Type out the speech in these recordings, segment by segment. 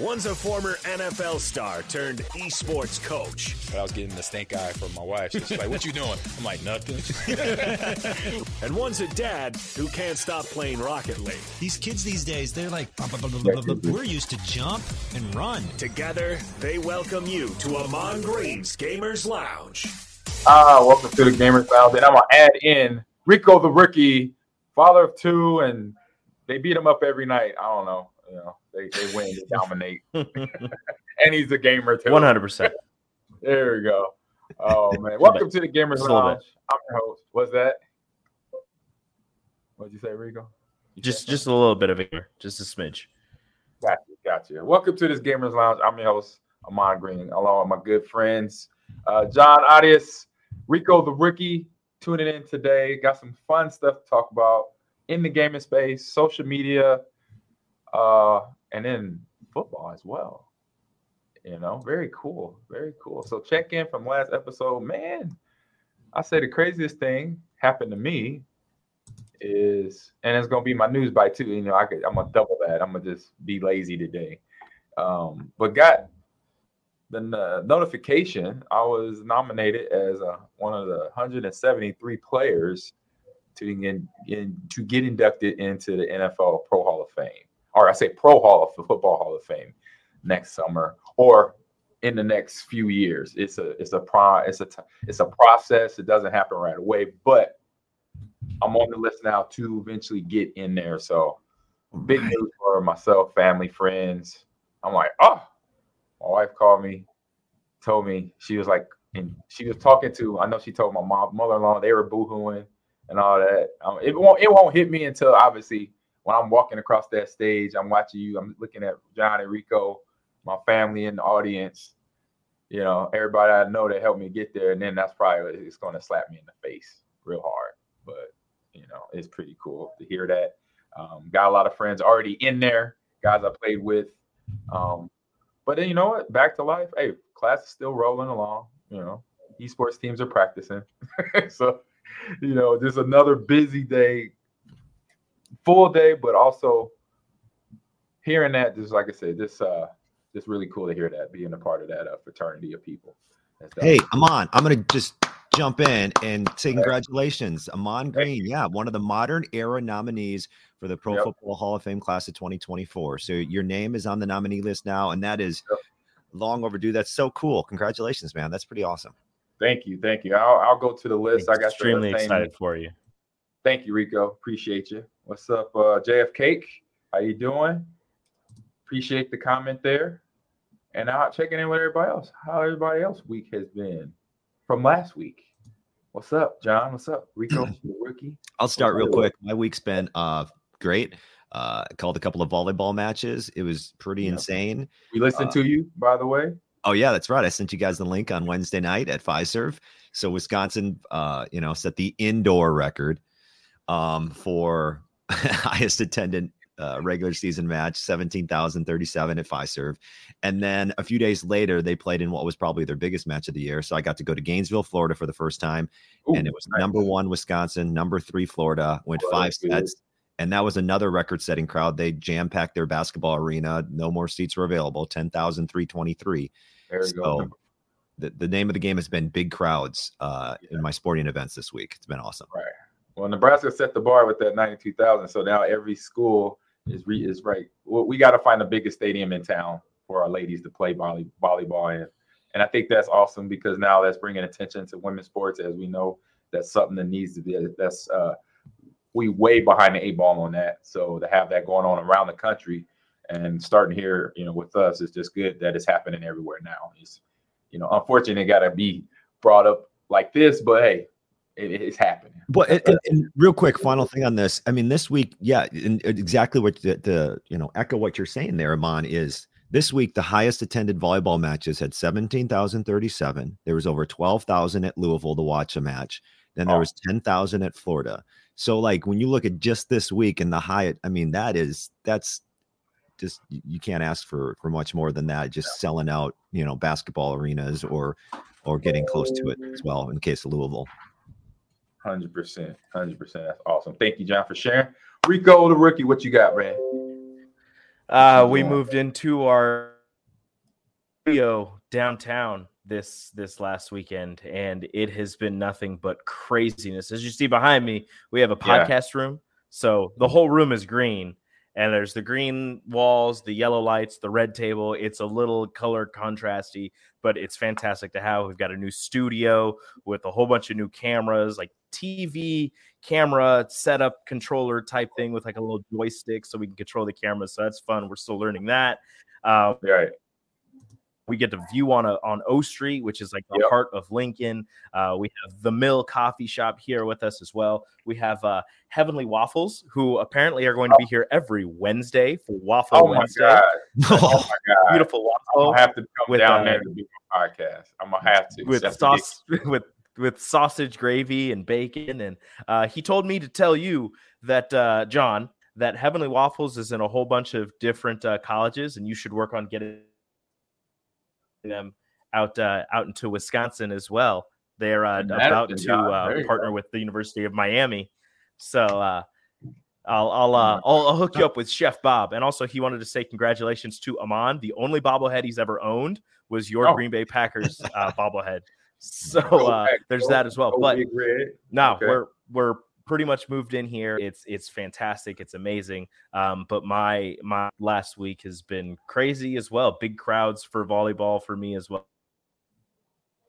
One's a former NFL star turned esports coach. But I was getting the stink eye from my wife. She's like, "What you doing?" I'm like, "Nothing." And one's a dad who can't stop playing Rocket League. These kids these days, they're like, we're used to jump and run. Together, they welcome you to Ahman Green's Gamers Lounge. Welcome to the Gamers Lounge. And I'm going to add in Rico the Rookie, father of two, and they beat him up every night. I don't know. You know, they win, they dominate. And he's a gamer, too. 100%. There we go. Oh, man. Welcome to the Gamers Lounge. I'm your host. What's that? What'd you say, Rico? Just a little bit of humor. Just a smidge. Gotcha. Welcome to this Gamers Lounge. I'm your host, Ahman Green, along with my good friends, Jon Arias, Rico the Rookie, tuning in today. Got some fun stuff to talk about in the gaming space, social media, and then football as well. You know, very cool. Very cool. So check in from last episode. Man, I say the craziest thing happened to me is, and it's going to be my news bite too. You know, I'm going to double that. I'm going to just be lazy today. But got the notification I was nominated as one of the 173 players to get inducted into the NFL Pro Hall of Fame. Or I say Pro Hall of the Football Hall of Fame next summer or in the next few years. It's a process. It doesn't happen right away, but I'm on the list now to eventually get in there. So big news for myself, family, friends. I'm like, oh, my wife called me, told me she was like, and she was talking to, I know she told my mom, mother-in-law, they were boohooing and all that. It won't hit me until obviously when I'm walking across that stage, I'm watching you, I'm looking at John and Rico, my family in the audience, you know, everybody I know that helped me get there. And then that's probably, it's going to slap me in the face real hard. But, you know, it's pretty cool to hear that. Got a lot of friends already in there, guys I played with. But then, you know what? Back to life. Hey, class is still rolling along. You know, esports teams are practicing. So, you know, just another busy day, full day, but also hearing that, just like I said, just really cool to hear that, being a part of that fraternity of people. Hey, I'm going to just jump in and say congratulations, Ahman Green. Yeah, one of the modern era nominees for the Pro Football Hall of Fame class of 2024. So your name is on the nominee list now, and that is long overdue. That's so cool. Congratulations, man. That's pretty awesome. Thank you. I'll go to the list. I got extremely excited for you. Thank you, Rico. Appreciate you. What's up, JF Cake? How you doing? Appreciate the comment there. And I'm checking in with everybody else. How everybody else's week has been. From last week. What's up, John? What's up, Rico? Rookie. I'll start real quick. My week's been great. Called a couple of volleyball matches. It was pretty insane. We listened to you, by the way. Oh yeah, that's right. I sent you guys the link on Wednesday night at Fiserv. So Wisconsin, set the indoor record for highest attendant regular season match, 17,037 at Fiserv. And then a few days later, they played in what was probably their biggest match of the year. So I got to go to Gainesville, Florida for the first time. Ooh, and it was nice. Number 1, Wisconsin, number 3, Florida, went 5 sets. And that was another record-setting crowd. They jam-packed their basketball arena. No more seats were available, 10,323. There you go. The name of the game has been big crowds in my sporting events this week. It's been awesome. Right. Well, Nebraska set the bar with that 92,000. So now every school is right. Well, we got to find the biggest stadium in town for our ladies to play volleyball in. And I think that's awesome because now that's bringing attention to women's sports. As we know, that's something that needs to be, we way behind the eight ball on that. So to have that going on around the country and starting here, you know, with us, it's just good that it's happening everywhere now. It's, you know, unfortunately, it got to be brought up like this, but hey, it's happening. But and real quick, final thing on this. I mean, this week, exactly what echo what you're saying there, Ahman, is this week the highest attended volleyball matches had 17,037. There was over 12,000 at Louisville to watch a match. Then there was 10,000 at Florida. So like when you look at just this week and the high, I mean, that's just, you can't ask for much more than that. Just selling out, you know, basketball arenas or getting close to it as well in case of Louisville. 100%. That's awesome. Thank you, John, for sharing. Rico the Rookie, what you got, man? We moved into our studio downtown this last weekend, and it has been nothing but craziness. As you see behind me, we have a podcast room. So the whole room is green, and there's the green walls, the yellow lights, the red table. It's a little color contrasty, but it's fantastic to have. We've got a new studio with a whole bunch of new cameras, like TV camera setup controller type thing with like a little joystick so we can control the camera. So that's fun. We're still learning that. Right. We get to view on O Street, which is like the heart of Lincoln. We have the Mill Coffee Shop here with us as well. We have Heavenly Waffles, who apparently are going to be here every Wednesday for Waffle Wednesday. Oh my god! Beautiful waffle. I'll have to come down there to do my podcast. I'm gonna have to with sauce with sausage gravy and bacon. And he told me to tell you that John, that Heavenly Waffles is in a whole bunch of different colleges, and you should work on getting them out into Wisconsin as well. They're about to partner with the University of Miami. So I'll hook you up with Chef Bob. And also, he wanted to say congratulations to Ahman. The only bobblehead he's ever owned was your Green Bay Packers bobblehead. So there's that as well. But no, we're pretty much moved in here. It's fantastic. It's amazing. But my last week has been crazy as well. Big crowds for volleyball for me as well.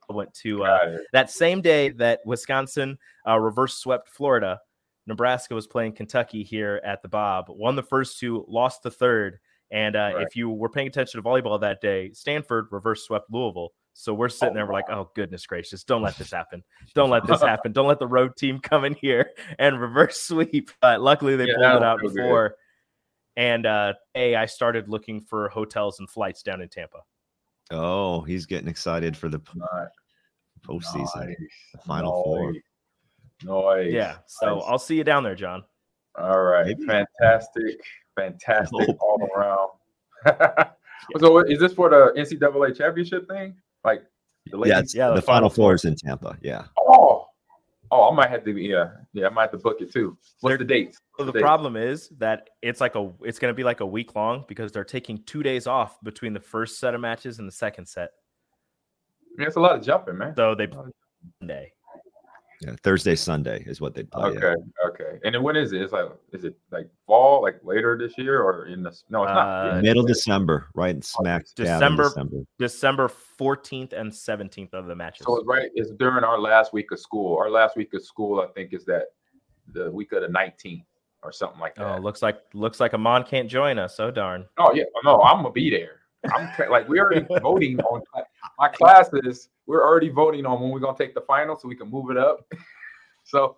I went to that same day that Wisconsin reverse swept Florida. Nebraska was playing Kentucky here at the Bob. Won the first two, lost the third. And if you were paying attention to volleyball that day, Stanford reverse swept Louisville. So we're sitting there, we're like, oh, goodness gracious, don't let this happen. Don't let this happen. Don't let the road team come in here and reverse sweep. Luckily, they pulled it out before. Good. And I started looking for hotels and flights down in Tampa. Oh, he's getting excited for the postseason, the Final Four. Yeah, so I'll see you down there, John. All right, fantastic all around. So is this for the NCAA championship thing? Like the ladies? Yeah, the Final Four is in Tampa. Yeah. Oh, I might have to. Yeah, I might have to book it too. What's the date? So the problem is that it's going to be like a week long because they're taking 2 days off between the first set of matches and the second set. Yeah, it's a lot of jumping, man. So they play Sunday. Yeah, Thursday, Sunday is what they play. Okay. And then when is it? Is it fall, like later this year, or in the no? It's not middle December, right? Smack December 14th and 17th of the matches. So it's during our last week of school. Our last week of school, I think, is that the week of the 19th or something like that. Oh, looks like Ahman can't join us. So darn. Oh yeah, no, I'm gonna be there. We're already voting on my classes. We're already voting on when we're going to take the final so we can move it up. So,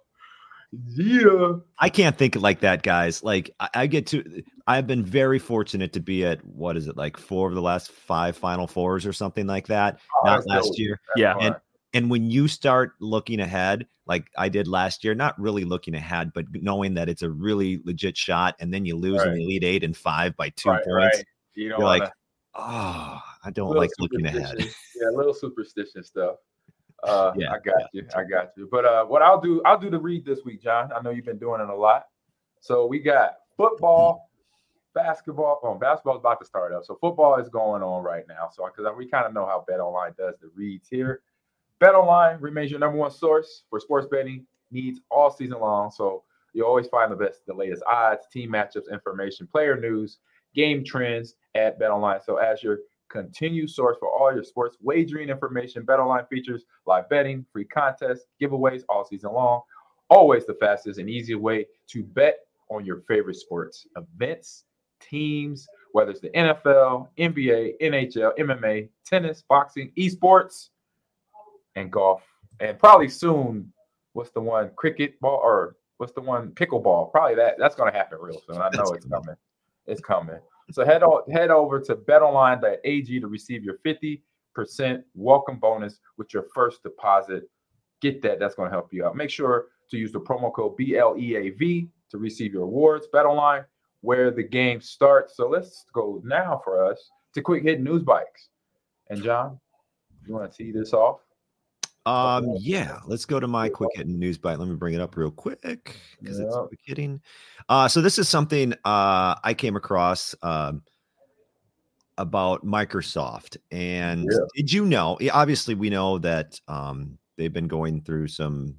yeah. I can't think like that, guys. I've been very fortunate to be at, what is it, like four of the last five Final Fours or something like that. Not last year. Yeah. And when you start looking ahead, like I did last year, not really looking ahead, but knowing that it's a really legit shot, and then you lose in the Elite Eight and five by 2 points. Right. You're like, I don't like looking ahead. Yeah, a little superstition stuff. I got you. But what I'll do the read this week, John. I know you've been doing it a lot. So we got football, basketball. Oh, basketball's about to start up. So football is going on right now. So because we kind of know how BetOnline does the reads here. BetOnline remains your number one source for sports betting needs all season long. So you always find the latest odds, team matchups, information, player news, game trends at BetOnline. So as your continued source for all your sports wagering information, BetOnline features live betting, free contests, giveaways all season long. Always the fastest and easiest way to bet on your favorite sports, events, teams, whether it's the NFL, NBA, NHL, MMA, tennis, boxing, esports, and golf. And probably soon, pickleball? Probably that's going to happen real soon. I know it's coming. It's coming. So head over to betonline.ag to receive your 50% welcome bonus with your first deposit. Get that. That's going to help you out. Make sure to use the promo code BLEAV to receive your awards. BetOnline, where the game starts. So let's go now for us to quick hit news bikes. And John, you want to tee this off? Yeah, let's go to my quick hit news bite. Let me bring it up real quick because it's kidding. So this is something I came across about Microsoft. And did you know, obviously we know that they've been going through some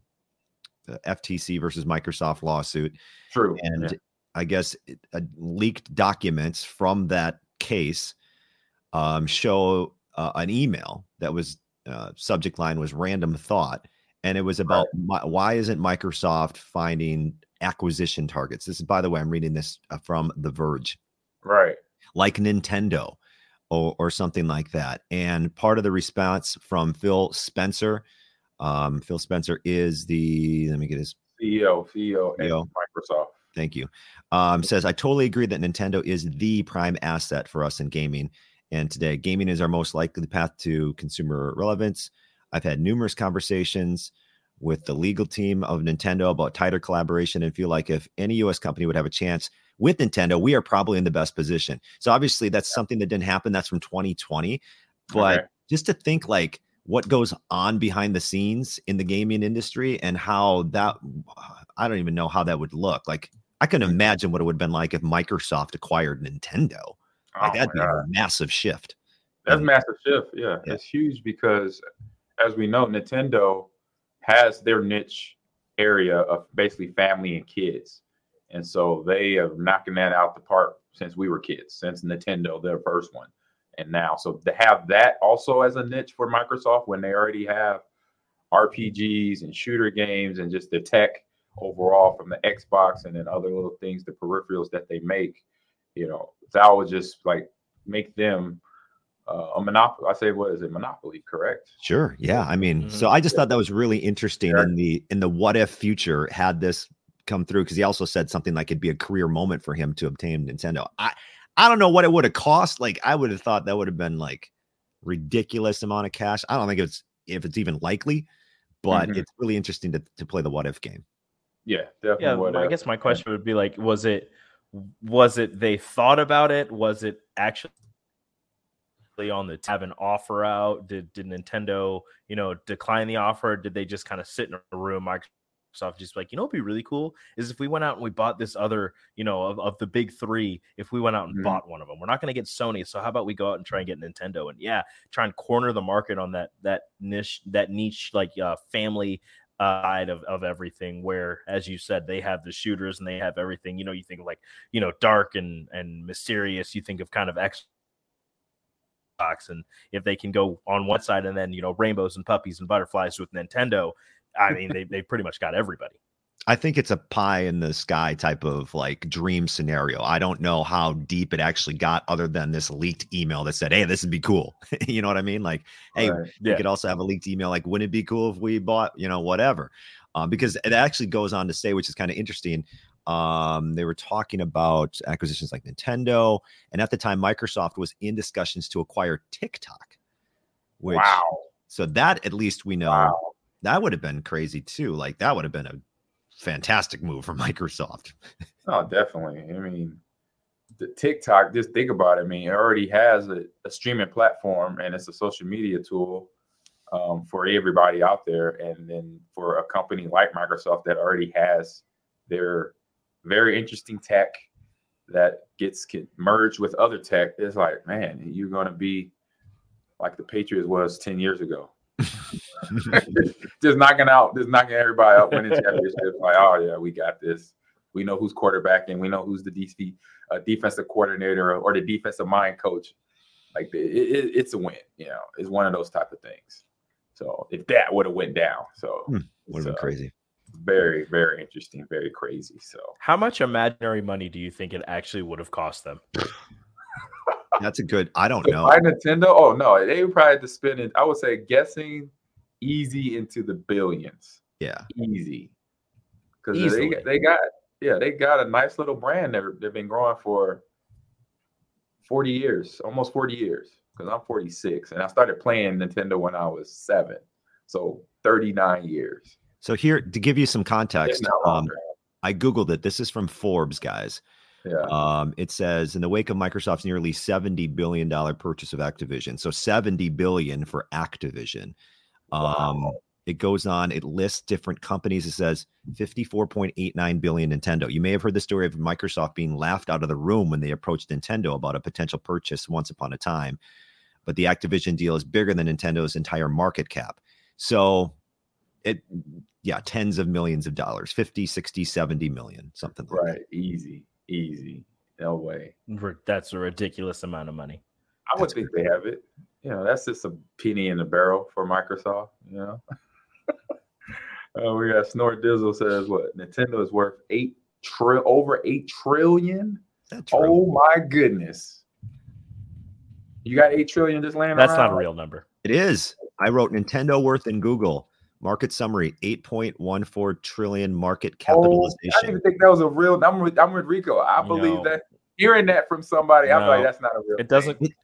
FTC versus Microsoft lawsuit. True. And I guess leaked documents from that case show an email that was subject line was random thought. And it was about why isn't Microsoft finding acquisition targets? This is, by the way, I'm reading this from The Verge. Right. Like Nintendo or something like that. And part of the response from Phil Spencer, Phil Spencer is the, let me get his CEO at Microsoft. Thank you. Says, I totally agree that Nintendo is the prime asset for us in gaming. And today gaming is our most likely path to consumer relevance. I've had numerous conversations with the legal team of Nintendo about tighter collaboration and feel like if any U.S. company would have a chance with Nintendo, we are probably in the best position. So obviously that's something that didn't happen. That's from 2020. But just to think like what goes on behind the scenes in the gaming industry and how that, I don't even know how that would look. Like I can imagine what it would have been like if Microsoft acquired Nintendo. Like that'd be a massive shift. That's a massive shift. Yeah. It's huge because as we know, Nintendo has their niche area of basically family and kids. And so they have knocking that out the park since we were kids, since Nintendo, their first one. And now, so to have that also as a niche for Microsoft when they already have RPGs and shooter games and just the tech overall from the Xbox and then other little things, the peripherals that they make, you know, that would just like make them a monopoly. I say, what is it? Monopoly, correct? Sure. Yeah. I mean, so I just thought that was really interesting in the what if future had this come through, because he also said something like it'd be a career moment for him to obtain Nintendo. I don't know what it would have cost. Like I would have thought that would have been like ridiculous amount of cash. I don't think it's even likely, but it's really interesting to play the what if game. Yeah, definitely. Yeah, I guess my question would be like, was it they thought about it? Was it actually on the have an offer out? Did Nintendo, you know, decline the offer? Did they just kind of sit in a room? Microsoft just like, you know, it'd be really cool is if we went out and we bought this other, you know, of the big three, if we went out and bought one of them. We're not going to get Sony, so how about we go out and try and get Nintendo and try and corner the market on that niche like family side of everything, where as you said they have the shooters and they have everything. You know, you think of like, you know, dark and mysterious, you think of kind of Xbox, and if they can go on one side and then, you know, rainbows and puppies and butterflies with Nintendo, I mean, they pretty much got everybody. I think it's a pie in the sky type of like dream scenario. I don't know how deep it actually got other than this leaked email that said, hey, this would be cool. You know what I mean? Like, hey, you could also have a leaked email. Like, wouldn't it be cool if we bought, you know, whatever? Because it actually goes on to say, which is kind of interesting. They were talking about acquisitions like Nintendo. And at the time, Microsoft was in discussions to acquire TikTok. Which, so that at least we know. Wow. That would have been crazy too. Like that would have been a fantastic move for Microsoft. Oh, definitely. I mean, the TikTok, just think about it. I mean, it already has a streaming platform and it's a social media tool for everybody out there. And then for a company like Microsoft that already has their very interesting tech that gets merged with other tech, it's like, man, you're going to be like the Patriots was 10 years ago. just knocking everybody out, winning championships. Like, oh yeah, we got this. We know who's quarterbacking. We know who's the DC defensive coordinator or the defensive mind coach. Like it's a win. You know, it's one of those type of things. So if that would have went down, so would have been crazy. Very, very interesting. Very crazy. So how much imaginary money do you think it actually would have cost them? That's a good. I don't know. By Nintendo, oh no, they probably had to spend it. I would say guessing easy into the billions. Yeah, easy. Because they got a nice little brand that they've been growing for 40 years, almost 40 years. Because I'm 46, and I started playing Nintendo when I was 7, so 39 years. So here to give you some context, I googled it. This is from Forbes, guys. Yeah. It says in the wake of Microsoft's nearly $70 billion purchase of Activision. So $70 billion for Activision. Wow. It goes on. It lists different companies. It says 54.89 billion Nintendo. You may have heard the story of Microsoft being laughed out of the room when they approached Nintendo about a potential purchase once upon a time. But the Activision deal is bigger than Nintendo's entire market cap. So it, yeah, tens of millions of dollars, 50, 60, 70 million, something like that. Right. Easy, easy. No way. That's a ridiculous amount of money. I would think they have it. You know, that's just a penny in the barrel for Microsoft, you know. We got Snort Dizzle says what? Nintendo is worth over $8 trillion. Oh my goodness. You got $8 trillion just laying around? That's not a real number. It is. I wrote Nintendo worth in Google. Market summary, 8.14 trillion market capitalization. Oh, I didn't even think that was a real number. I'm with Rico. I believe that hearing that from somebody, I'm like, that's not a real thing.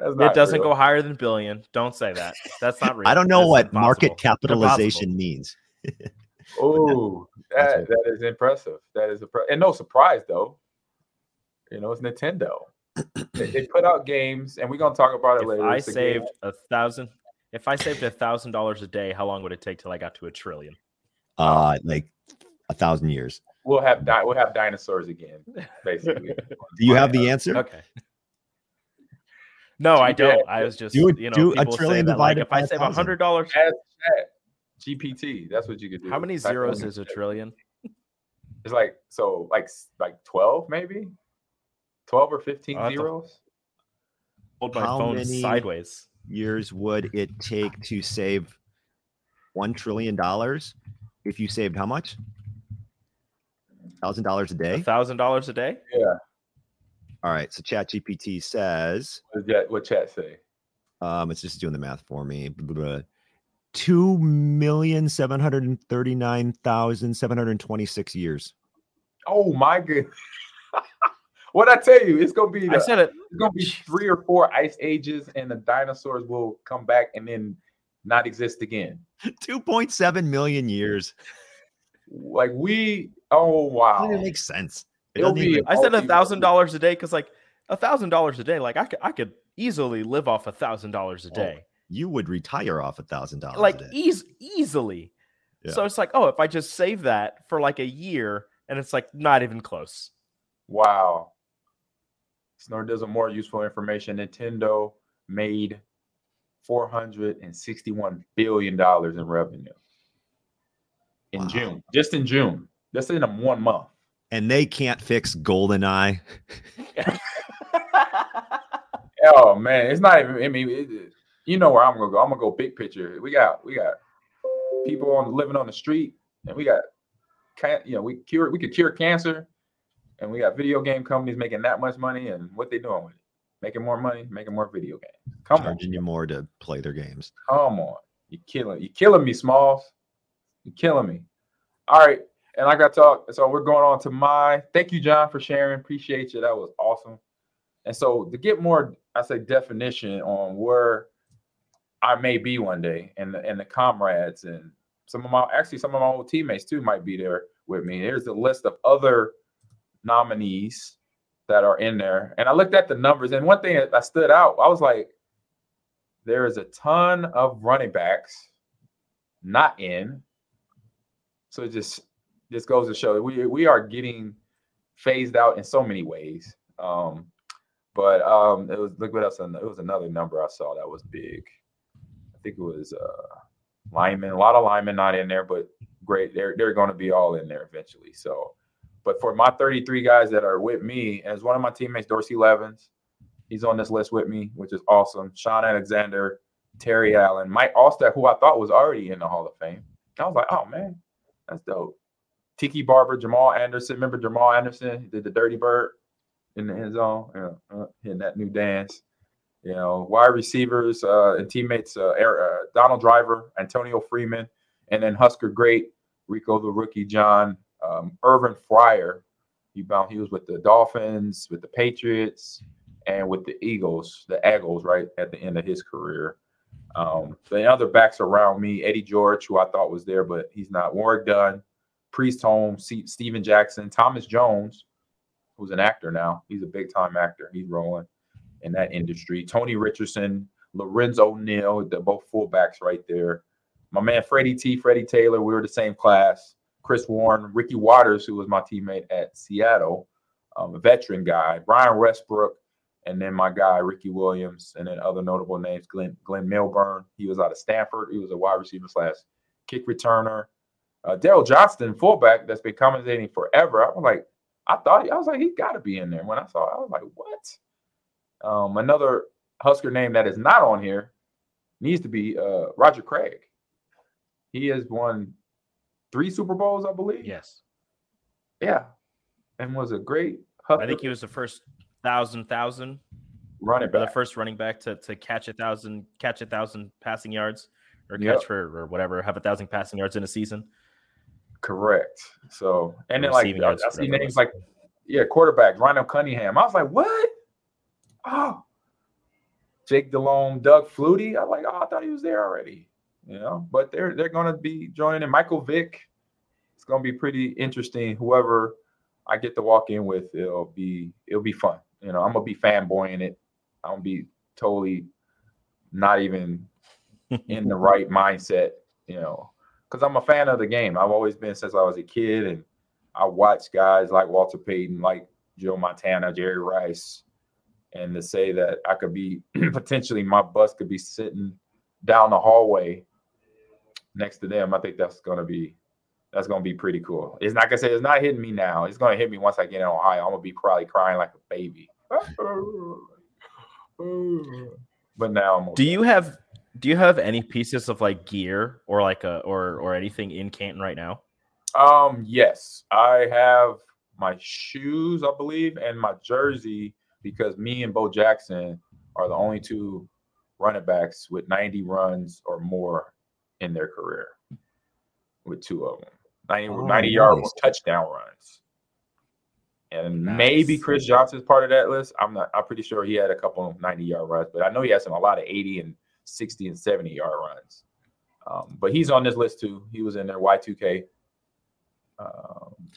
It doesn't go higher than billion. Don't say that. That's not real. I don't know what market capitalization means. Oh, that is impressive. That is impressive. And no surprise, though. You know, it's Nintendo. They put out games, and we're going to talk about it later. If I saved $1,000 a day, how long would it take till I got to a trillion? Like 1,000 years. We'll have dinosaurs again, basically. Do you have the answer? Okay. No, I don't. I was just, do a trillion divided. Like, if I save $100, ask ChatGPT. That's what you could do. How many zeros is a trillion? It's like 12, maybe 12 or 15 zeros. Hold my phone sideways. Years would it take to save $1 trillion if you saved how much? $1,000 a day. $1,000 a day. Yeah. All right. So ChatGPT says. What Chat say? It's just doing the math for me. 2,739,726 years. Oh my goodness. What I tell you, it's gonna be. It's gonna be 3 or 4 ice ages, and the dinosaurs will come back and then not exist again. 2.7 million years. Like we. Oh wow. That makes sense. I said $1,000 a day because, like, $1,000 a day, like I could easily live off $1,000 a day. You would retire off $1,000, like easily. Yeah. So it's like, oh, if I just save that for like a year, and it's like not even close. Wow. Snort does more useful information. Nintendo made $461 billion in revenue in June. Just in June. Just in 1 month. And they can't fix GoldenEye. Oh man, it's not even. I mean, you know where I'm gonna go. I'm gonna go big picture. We got people living on the street, and we got, we could cure cancer, and we got video game companies making that much money, and what they doing with it? Making more money, making more video games. Charging you more to play their games. Come on, you're killing me, Smalls. You're killing me. All right. And like I talked, so we're going on to mine. Thank you, John, for sharing. Appreciate you. That was awesome. And so to get more, I say, definition on where I may be one day, and the comrades and some of my old teammates too might be there with me. Here's a list of other nominees that are in there. And I looked at the numbers, and one thing that stood out, I was like, there is a ton of running backs not in. So it just... This goes to show we are getting phased out in so many ways. But it was, look what else. It was another number I saw that was big. I think it was linemen. A lot of linemen not in there, but great. They're going to be all in there eventually. So, but for my 33 guys that are with me, as one of my teammates, Dorsey Levins, he's on this list with me, which is awesome. Sean Alexander, Terry Allen, Mike Alstead, who I thought was already in the Hall of Fame. I was like, oh man, that's dope. Tiki Barber, Jamal Anderson. Remember Jamal Anderson? He did the Dirty Bird in the end zone, hitting that new dance. You know, wide receivers and teammates, Donald Driver, Antonio Freeman, and then Husker great Rico the Rookie, John Irvin Fryer. He was with the Dolphins, with the Patriots, and with the Eagles, right at the end of his career. The other backs around me, Eddie George, who I thought was there, but he's not. Warwick Dunn. Priest Holmes, Steven Jackson, Thomas Jones, who's an actor now. He's a big-time actor. He's rolling in that industry. Tony Richardson, Lorenzo Neal, they're both fullbacks right there. My man Freddie T, Freddie Taylor, we were the same class. Chris Warren, Ricky Waters, who was my teammate at Seattle, a veteran guy, Brian Westbrook, and then my guy Ricky Williams, and then other notable names, Glenn Milburn. He was out of Stanford. He was a wide receiver / kick returner. Daryl Johnston, fullback, that's been commentating forever. I was like, he got to be in there. When I saw it, I was like, what? Another Husker name that is not on here needs to be Roger Craig. He has won 3 Super Bowls, I believe. Yes. Yeah. And was a great Husker. I think he was the first thousand running back. The first running back to catch a thousand passing yards or catch for or whatever, have 1,000 passing yards in a season. Correct. So, and then like I see names like, yeah, quarterback Randall Cunningham. I was like, what? Oh, Jake Delhomme, Doug Flutie. I was like, oh, I thought he was there already. You know, but they're going to be joining Michael Vick. It's going to be pretty interesting. Whoever I get to walk in with, it'll be fun. You know, I'm gonna be fanboying it. I'm gonna be totally not even in the right mindset. You know, because I'm a fan of the game. I've always been since I was a kid, and I watched guys like Walter Payton, like Joe Montana, Jerry Rice, and to say that I could be potentially my bus could be sitting down the hallway next to them, I think that's gonna be pretty cool. It's like I said, it's not hitting me now. It's gonna hit me once I get in Ohio. I'm gonna be probably crying like a baby. But now I'm. Do you have any pieces of like gear or like or anything in Canton right now? Yes, I have my shoes, I believe, and my jersey because me and Bo Jackson are the only two running backs with 90 runs or more in their career with two of them. 90-yard touchdown runs. And maybe Chris Johnson's part of that list. I'm pretty sure he had a couple of 90-yard runs, but I know he has a lot of 80 and 60 and 70-yard runs. But he's on this list too. He was in there, Y2K.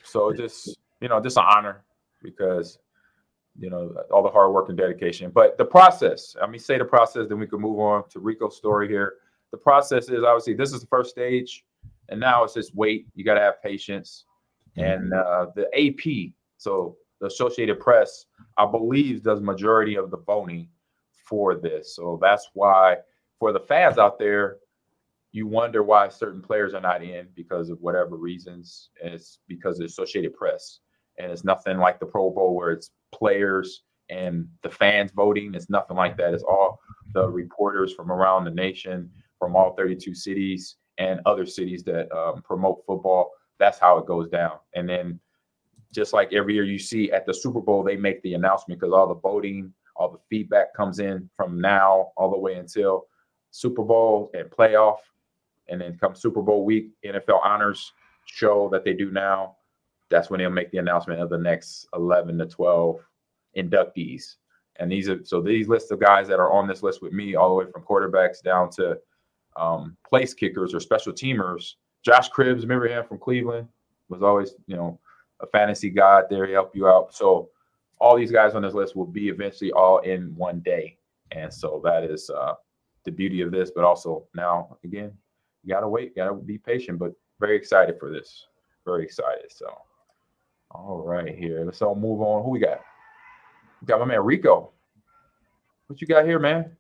So just, you know, just an honor because, you know, all the hard work and dedication. But the process, I mean, say the process, then we can move on to Rico's story here. The process is obviously this is the first stage, and now it's just wait. You got to have patience. And the AP, so the Associated Press, I believe does majority of the voting for this. So that's why for the fans out there, you wonder why certain players are not in because of whatever reasons. And it's because of the Associated Press. And it's nothing like the Pro Bowl where it's players and the fans voting. It's nothing like that. It's all the reporters from around the nation, from all 32 cities and other cities that promote football. That's how it goes down. And then just like every year you see at the Super Bowl, they make the announcement because all the voting, all the feedback comes in from now all the way until Super Bowl and playoff. And then come Super Bowl week, NFL honors show that they do now. That's when they'll make the announcement of the next 11 to 12 inductees. And these are so these lists of guys that are on this list with me, all the way from quarterbacks down to place kickers or special teamers. Josh Cribbs, remember him from Cleveland, was always, you know, a fantasy god there. He helped you out. So all these guys on this list will be eventually all in one day. And so that is the beauty of this. But also now, again, you got to wait, got to be patient, but very excited for this. Very excited. So. All right, here. Let's all move on. Who we got? We got my man Rico. What you got here, man?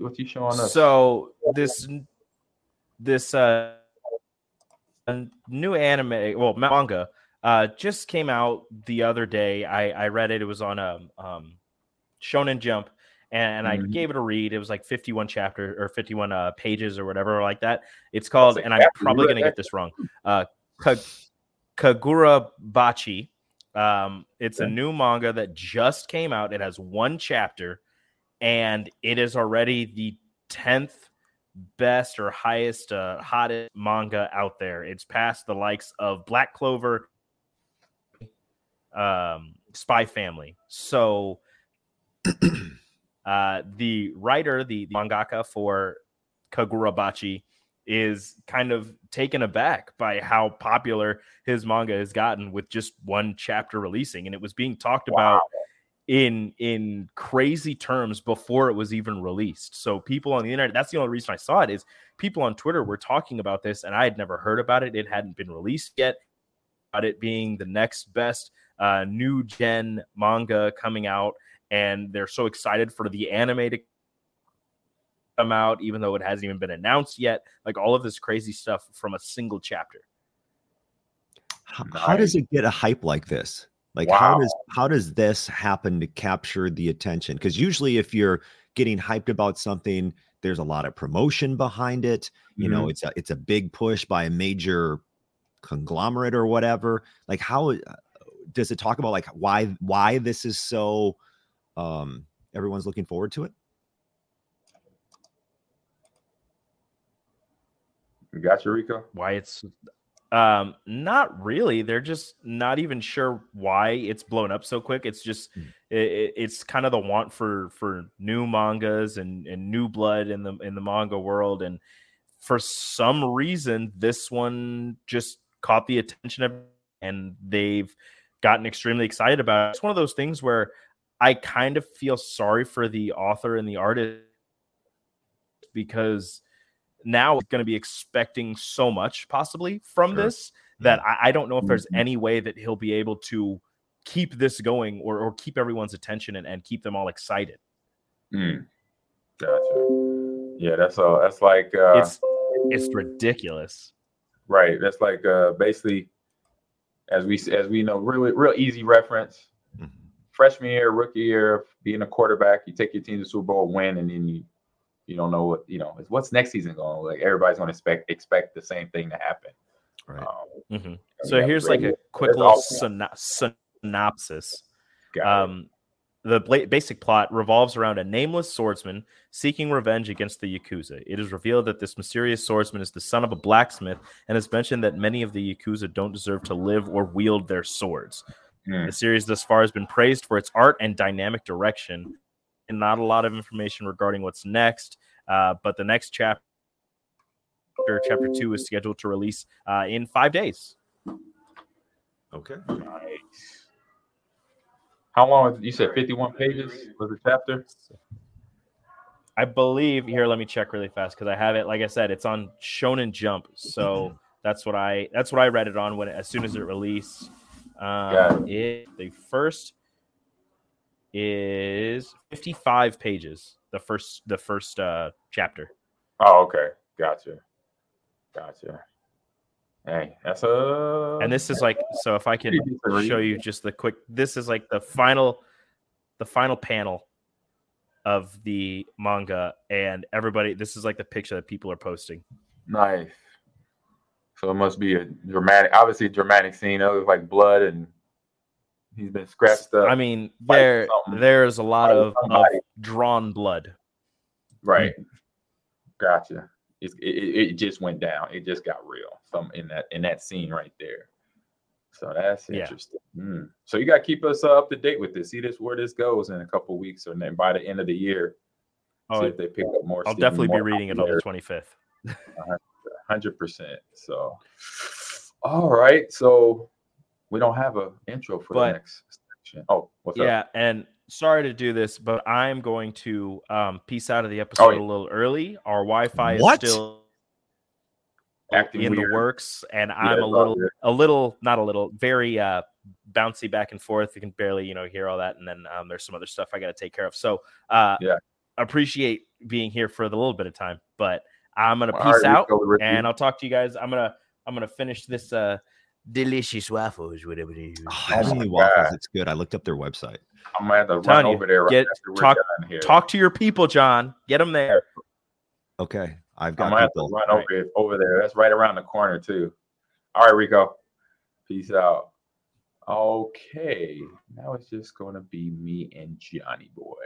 What you showing us? So this new anime, well, manga, just came out the other day. I read it. It was on Shonen Jump, and I gave it a read. It was like 51 chapters or 51 pages or whatever like that. It's called, and I'm probably gonna get this wrong. Kagura Bachi. It's a new manga that just came out. It has one chapter, and it is already the 10th best or highest, hottest manga out there. It's past the likes of Black Clover, Spy Family. So the writer, the mangaka for Kagura Bachi, is kind of taken aback by how popular his manga has gotten with just one chapter releasing. And it was being talked about in crazy terms before it was even released. So people on the internet, that's the only reason I saw it, is people on Twitter were talking about this, and I had never heard about it. It hadn't been released yet, about it being the next best new gen manga coming out, and they're so excited for the anime to come out, even though it hasn't even been announced yet. Like, all of this crazy stuff from a single chapter. How does it get a hype like this? Like, wow. How does this happen to capture the attention? Because usually if you're getting hyped about something, there's a lot of promotion behind it. You know, it's a big push by a major conglomerate or whatever. Like, how does it talk about, like, why this is so everyone's looking forward to it? You got you, Rico. Why it's... Not really. They're just not even sure why it's blown up so quick. It's just, it's kind of the want for new mangas and new blood in the manga world. And for some reason, this one just caught the attention of, and they've gotten extremely excited about it. It's one of those things where I kind of feel sorry for the author and the artist, because now it's going to be expecting so much possibly from this that I don't know if there's any way that he'll be able to keep this going or keep everyone's attention and keep them all excited. Gotcha. Yeah, that's like it's ridiculous, right? That's like basically, as we know, really real easy reference. Freshman year, rookie year, being a quarterback, you take your team to the Super Bowl, win, and then you don't know what, what's next season going on? Like, everybody's going to expect the same thing to happen. Right. So here's like a quick little synopsis. The basic plot revolves around a nameless swordsman seeking revenge against the Yakuza. It is revealed that this mysterious swordsman is the son of a blacksmith, and it's mentioned that many of the Yakuza don't deserve to live or wield their swords. The series thus far has been praised for its art and dynamic direction. Not a lot of information regarding what's next, but the next chapter 2 is scheduled to release in 5 days. Okay. Nice. How long? You said 51 pages was the chapter? I believe. Here, let me check really fast because I have it. Like I said, it's on Shonen Jump, so that's what I read it on as soon as it released. The first is 55 pages, the first chapter. Oh, okay. Gotcha. Hey, that's a... And this is like, so if I can show you just the quick, this is like the final panel of the manga, and everybody, this is like the picture that people are posting. Nice. So it must be a dramatic scene. It was like blood and he's been scratched up. I mean, there's a lot of drawn blood. Right. Gotcha. It just went down. It just got real. Some in that scene right there. So that's interesting. So you got to keep us up to date with this. See where this goes in a couple weeks, or then by the end of the year. See if they pick up more. I'll definitely be reading it on the 25th. 100%. So, all right. So. We don't have an intro for the next section. Oh, what's up? Yeah, and sorry to do this, but I'm going to peace out of the episode a little early. Our Wi-Fi is still acting in the works, and I'm very bouncy back and forth. You can barely, hear all that, and then there's some other stuff I got to take care of. So, appreciate being here for the little bit of time, but I'm gonna peace out, and I'll talk to you guys. I'm gonna finish this. Delicious waffles, whatever it is. Heavenly Waffles, it's good. I looked up their website. I'm gonna have to run over there. Talk to your people, John. Get them there. Okay, I've got. I'm gonna people. Have to run over there. That's right around the corner too. All right, Rico. Peace out. Okay, now it's just gonna be me and Johnny Boy.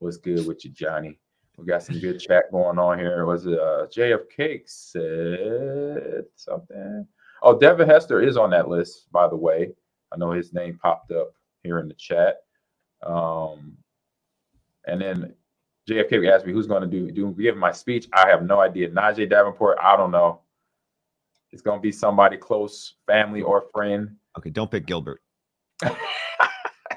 What's good with you, Johnny? We got some good chat going on here. Was it JFK said something? Oh, Devin Hester is on that list, by the way. I know his name popped up here in the chat. And then JFK asked me, who's going to give my speech? I have no idea. Najee Davenport, I don't know. It's going to be somebody close, family or friend. Okay, don't pick Gilbert.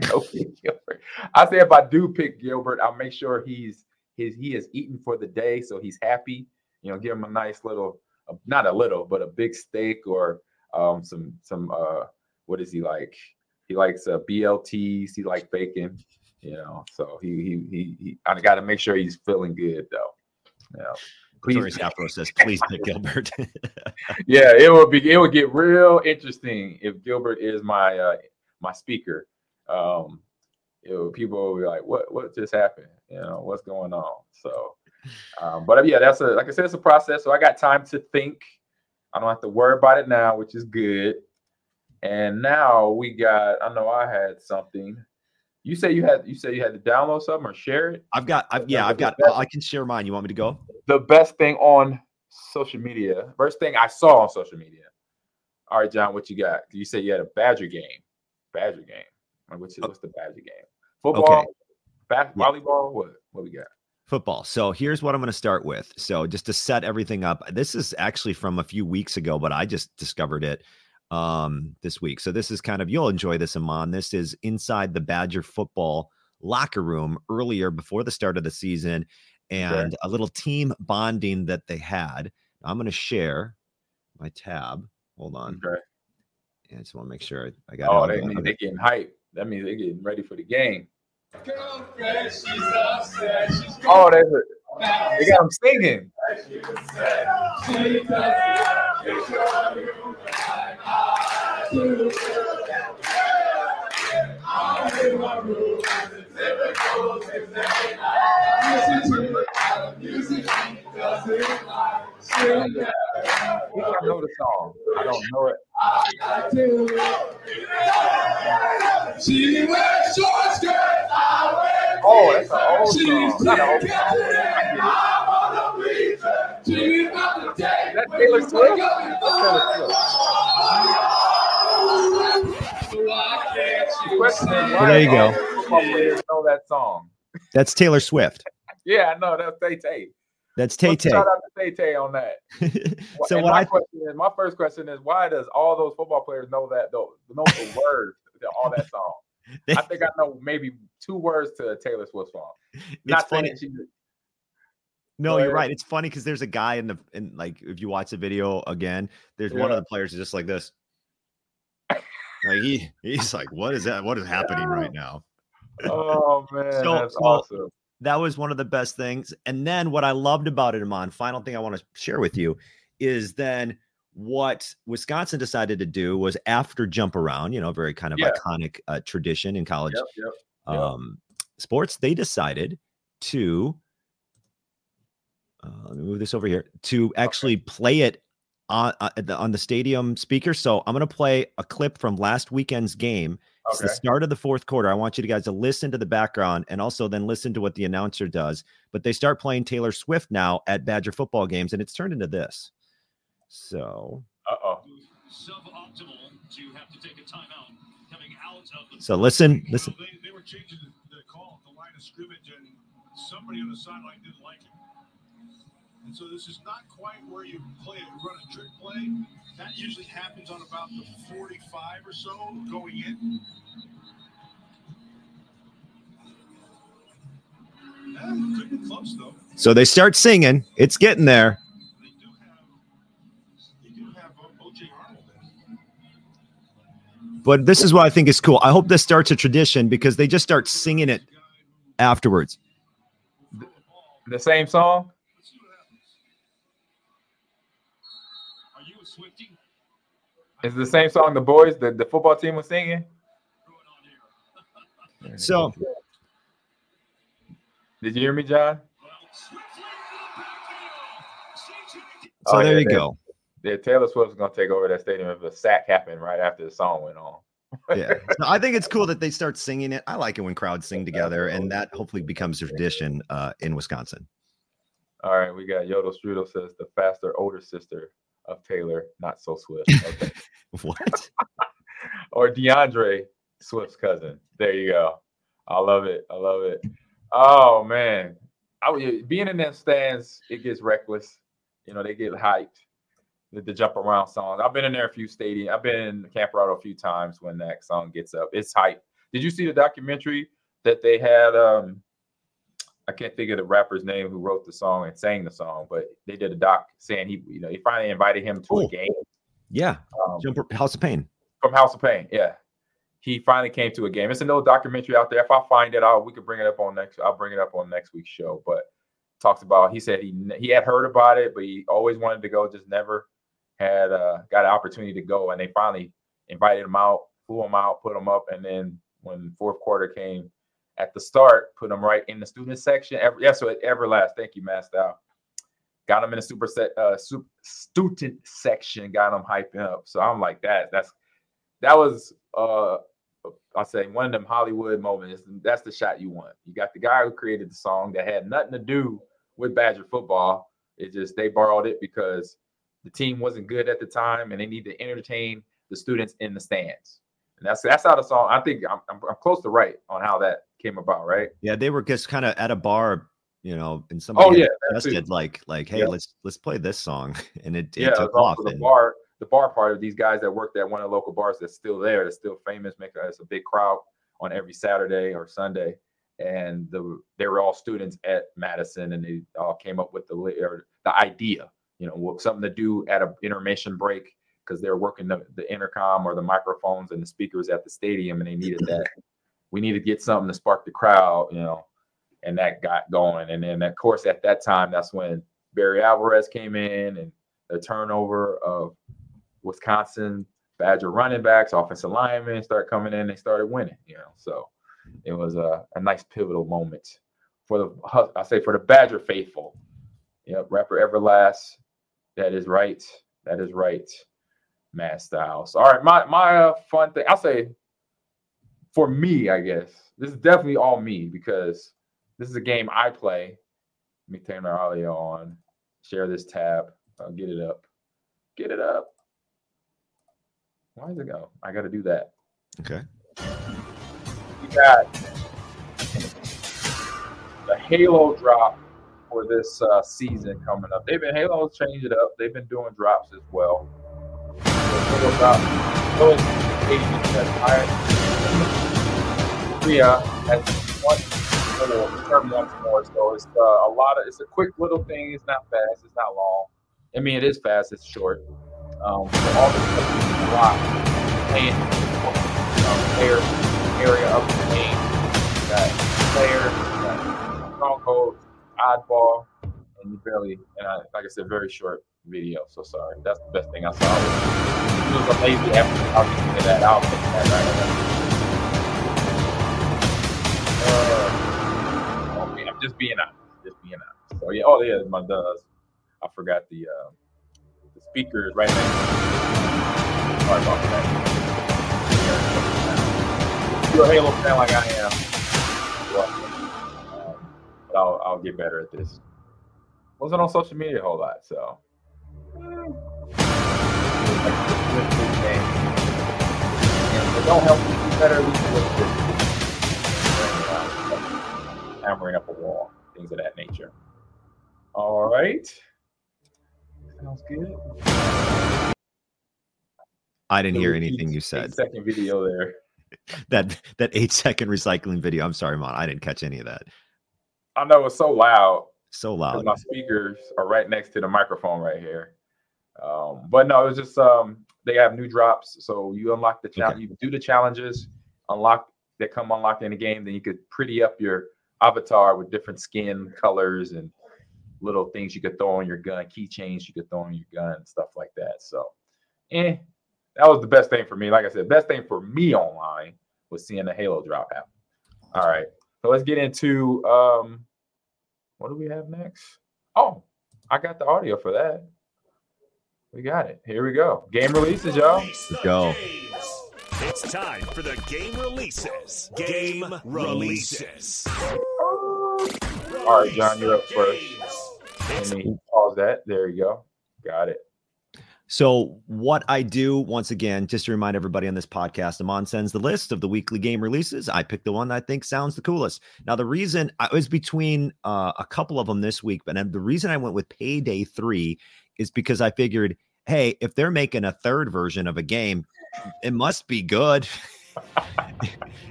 No pick Gilbert. I say if I do pick Gilbert, I'll make sure he is eaten for the day, so he's happy. You know, give him a nice little, not a little, but a big steak or some what is he like? He likes BLTs. He likes bacon. You know, so he I got to make sure he's feeling good though. Yeah. Please, says, please pick Gilbert. Yeah, it would get real interesting if Gilbert is my my speaker. People will be like, what just happened? You know, what's going on? So, but yeah, that's like I said, it's a process. So I got time to think. I don't have to worry about it now, which is good. And now we got. I know I had something. You said you had to download something or share it. I can share mine. You want me to go? The best thing on social media. First thing I saw on social media. All right, John, what you got? You said you had a Badger game. Badger game. Like what's the Badger game? Football, okay. Volleyball. What we got? Football. So here's what I'm going to start with. So just to set everything up, this is actually from a few weeks ago, but I just discovered it this week. So this is kind of, you'll enjoy this, Ahman. This is inside the Badger football locker room earlier before the start of the season and sure. A little team bonding that they had. I'm going to share my tab. Hold on. Okay. I just want to make sure I got it. Oh, they're getting hyped. That means they're getting ready for the game. Girlfriend, she's upset. Oh, they got them singing. I know the song. I don't know it. I do. She wears short skirts. I wear. Oh, that's an old song. Not an old song. I get it. She's about to take. That's Taylor Swift. There you go. Know that song. That's Taylor Swift. Yeah, I know. That's Tay-Tay. That's Tay-Tay. Shout out to Tay-Tay on that. So my first question is, why does all those football players know that though? Know the words to all that song? I think I know maybe two words to a Taylor Swift song. Not funny. No, you're right. It's funny because there's a guy in like if you watch the video again, there's one of the players is just like this. Like he's like, what is that? What is happening right now? Oh man, that's awesome. That was one of the best things. And then what I loved about it, Ahman, final thing I want to share with you is then what Wisconsin decided to do was after jump around, you know, very kind of iconic tradition in college sports. They decided to let me move this over here to actually play it on the stadium speaker. So I'm going to play a clip from last weekend's game. It's the start of the fourth quarter. I want you guys to listen to the background and also then listen to what the announcer does. But they start playing Taylor Swift now at Badger football games, and it's turned into this. So, suboptimal to have to take a timeout coming out of the. So listen. They were changing the call at the line of scrimmage, and somebody on the sideline didn't like it. And so this is not quite where you play it. Run a trick play. That usually happens on about the 45 or so going in. Could be close though. So they start singing. It's getting there. They do have O.J. Arnold there. But this is what I think is cool. I hope this starts a tradition because they just start singing it afterwards. The same song? It's the same song the boys, the football team was singing. So, did you hear me, John? So there you go. Taylor Swift's going to take over that stadium if a sack happened right after the song went on. Yeah, so I think it's cool that they start singing it. I like it when crowds sing together, and that hopefully becomes a tradition in Wisconsin. All right, we got Yodel Strudel says the faster, older sister of Taylor, not so Swift. Okay. What? Or DeAndre Swift's cousin. There you go. I love it. Oh man, being in that stands, it gets reckless. You know, they get hyped with the jump around songs. I've been in Camp Rado a few times when that song gets up. It's hype. Did you see the documentary that they had? I can't think of the rapper's name who wrote the song and sang the song, but they did a doc saying he, you know, he finally invited him to a game. Yeah, House of Pain. From House of Pain, yeah. He finally came to a game. It's an old documentary out there. If I find it, we could bring it up on next. I'll bring it up on next week's show. But talks about, he said he had heard about it, but he always wanted to go, just never had got an opportunity to go. And they finally invited him out, flew him out, put him up, and then when fourth quarter came, at the start, put him right in the student section. Everlast. Thank you, Master. Got him in the student section. Got him hyping up. So I'm like, that was. I'll say one of them Hollywood moments. That's the shot you want. You got the guy who created the song that had nothing to do with Badger football. It just, they borrowed it because the team wasn't good at the time and they need to entertain the students in the stands. And that's how the song, I think I'm close to right on how that came about, right? Yeah, they were just kind of at a bar, you know, and somebody suggested like, hey, let's play this song, and it took off. The bar part of these guys that worked at one of the local bars that's still there, that's still famous, it's a big crowd on every Saturday or Sunday, and they were all students at Madison, and they all came up with the idea, you know, something to do at an intermission break because they were working the intercom or the microphones and the speakers at the stadium, and they needed that. We need to get something to spark the crowd, you know, and that got going. And then, of course, at that time, that's when Barry Alvarez came in and the turnover of Wisconsin Badger running backs, offensive linemen start coming in. They started winning, you know, so it was a nice pivotal moment for the Badger faithful. Yep, rapper Everlast. That is right. Mad Style. So, all right, my fun thing. I'll say for me, I guess this is definitely all me because this is a game I play. Let me turn the audio on. Share this tab. I'll get it up. Get it up. Why does it go? I got to do that. Okay. We got the Halo drop for this season coming up. Halo changed it up. They've been doing drops as well. So Halo drop. Those agents that hired Korea has once more. So it's a lot of. It's a quick little thing. It's not fast. It's not long. I mean, it is fast. It's short. So all this stuff is a lot. Playing area of the game. You got players, strongholds, oddball, and you barely. And like I said, very short video. So sorry. That's the best thing I saw. It was a lazy effort. I'll get into that. I'll fix that right now. Okay, I'm just being honest. So yeah. Oh yeah, my does. I forgot the speakers right now. Sorry about that. If you're a Halo fan like I am, welcome. But I'll get better at this. Wasn't on social media a whole lot, so. If it don't help you do better, at least look this. Hammering up a wall, things of that nature. All right. Sounds good. I didn't hear anything you said. 8-second video there. that 8-second recycling video. I'm sorry, Mon. I didn't catch any of that. I know it's so loud. My speakers are right next to the microphone right here. But no, it was just they have new drops. So you unlock the challenge. Okay. You do the challenges. They come unlocked in the game. Then you could pretty up your avatar with different skin colors and little things you could throw on your gun, keychains you could throw on your gun, stuff like that. So, that was the best thing for me. Like I said, best thing for me online was seeing the Halo drop happen. All right, so let's get into what do we have next? Oh, I got the audio for that. We got it. Here we go. Game releases, y'all. Let's go. It's time for the game releases. All right, John, you're up first. Let me pause that. There you go. Got it. So what I do, once again, just to remind everybody on this podcast, Ahman sends the list of the weekly game releases. I pick the one that I think sounds the coolest. Now, the reason I was between a couple of them this week, but the reason I went with Payday 3 is because I figured, hey, if they're making a third version of a game, it must be good.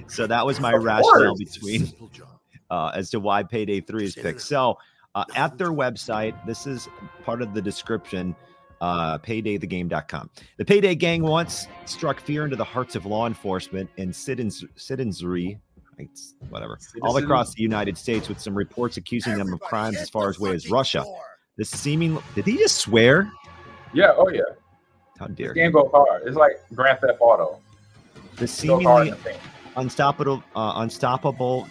So that was my rationale between as to why Payday 3 is picked. So at their website, this is part of the description, paydaythegame.com. The Payday gang once struck fear into the hearts of law enforcement and citizenry, whatever, all across the United States, with some reports accusing them of crimes as far away as Russia. This seeming, did he just swear? Yeah. Oh yeah. How dare you? Game go hard. It's like Grand Theft Auto. The seemingly unstoppable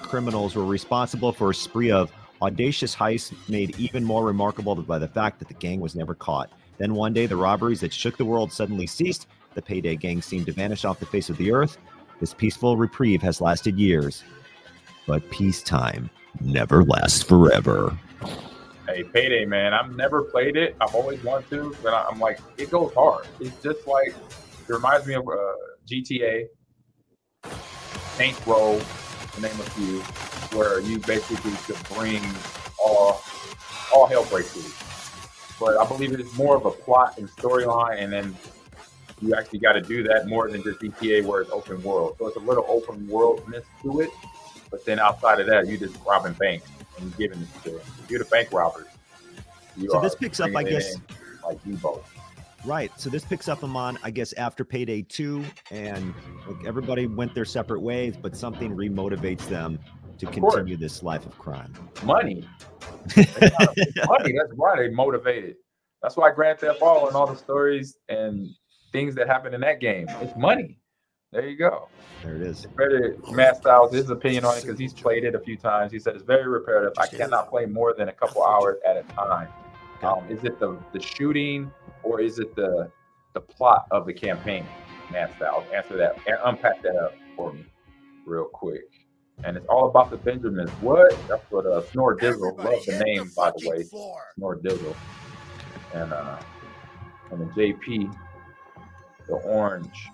criminals were responsible for a spree of audacious heists made even more remarkable by the fact that the gang was never caught. Then one day, the robberies that shook the world suddenly ceased. The Payday gang seemed to vanish off the face of the earth. This peaceful reprieve has lasted years, but peacetime never lasts forever. Hey, Payday, man, I've never played it. I've always wanted to, but I'm like, it goes hard. It's just like, it reminds me of GTA, Saints Row, to name a few, where you basically could bring all hell breaks loose. But I believe it's more of a plot and storyline, and then you actually got to do that more than just GTA, where it's open world. So it's a little open worldness to it, but then outside of that, you just robbing banks and giving it to them. You're the bank robbers. So this picks up, I guess, like you both. Right. So this picks up Ahman, I guess, after Payday 2, and like everybody went their separate ways, but something remotivates them to continue this life of crime. Money. Money. That's why they motivated. That's why Grand Theft Auto and all the stories and things that happen in that game, it's money. There you go. There it is. Matt Styles, his opinion on it, because he's played it a few times. He said it's very repetitive. I cannot play more than a couple hours at a time. Is it the shooting, or is it the plot of the campaign? Matt Styles, answer that and unpack that up for me real quick. And it's all about the Benjamins. What? That's what Snore Dizzle. Love the name, by the way. Snore Dizzle. And the JP, the orange.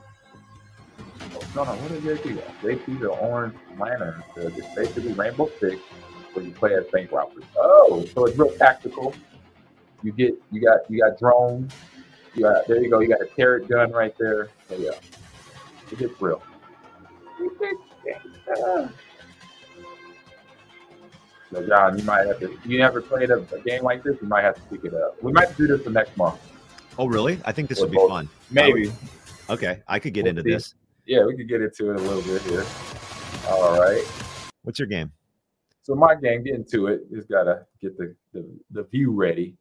What is JP? JP, the orange lantern. So it's basically Rainbow Six, where you play as bank robbers. Oh, so it's real tactical. You got drones. There you go. You got a turret gun right there. So yeah, it gets real. So John, you might have to. You never played a game like this. You might have to pick it up. We might do this the next month. Oh really? I think this would be fun. Maybe. Okay, I could get into this. Yeah, we could get into it a little bit here. All right. What's your game? So my game, get into it. Just gotta get the view ready.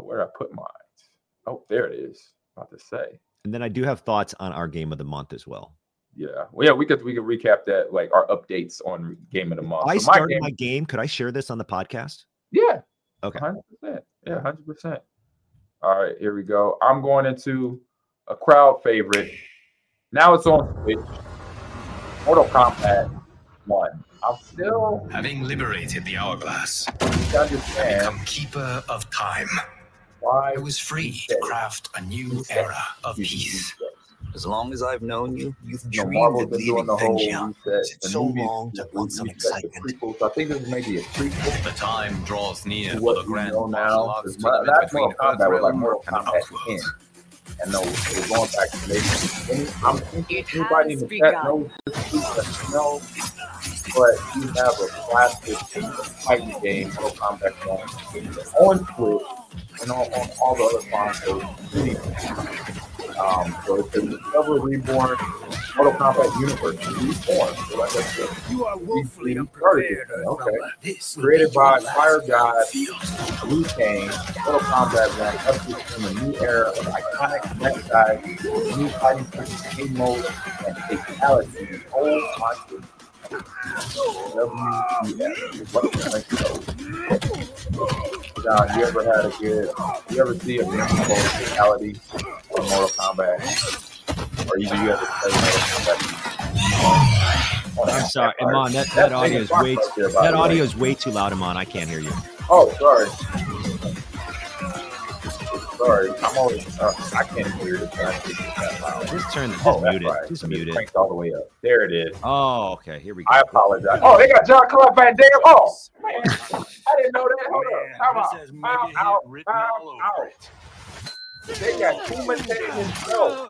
Where I put mine? Oh, there it is. About to say. And then I do have thoughts on our game of the month as well. Yeah. Well, yeah, we could recap that, like our updates on game of the month. I started my game. Could I share this on the podcast? Yeah. Okay. 100%. Yeah, 100%. All right, here we go. I'm going into a crowd favorite. Now it's on Switch. Mortal Kombat 1. I'm still having liberated the hourglass. I become keeper of time. Why I was free to craft a new era of peace. As long as I've known you, you've dreamed of leaving things young. It's so long to want some excitement. I think this may be a prequel. The time draws near for the grand martial arts tournament between Earthrealm and Outworld. And no, we're going back to maybe. I'm thinking anybody in the chat knows this, no, but you have a classic fighting game, Mortal Kombat 1, on Twitch and on all the other consoles. So it's a Discover Reborn Mortal Kombat Universe Reborn. So like I said, you are woefully unprepared. Okay. Created by Fire God, Liu Kang, Mortal Kombat 1 ushers in a new era of iconic net dives, new fighting system, mode, and fatalities. Old monsters. John, you ever had a good? You ever see a memorable fatality in Mortal Kombat, or you ever play Mortal Kombat? I'm sorry, Ahman. That audio is way too, that audio is way too loud, Ahman. I can't hear you. Oh, sorry. Sorry, I'm always. I can't hear this. Just turn this. Mute it. Right. Just mute it. All the way up. There it is. Oh, okay. Here we go. I apologize. Oh, they got John Claude Van Damme. Oh, man. I didn't know that. Hold up. Come on. Out. They got Kuma Tate and Joe.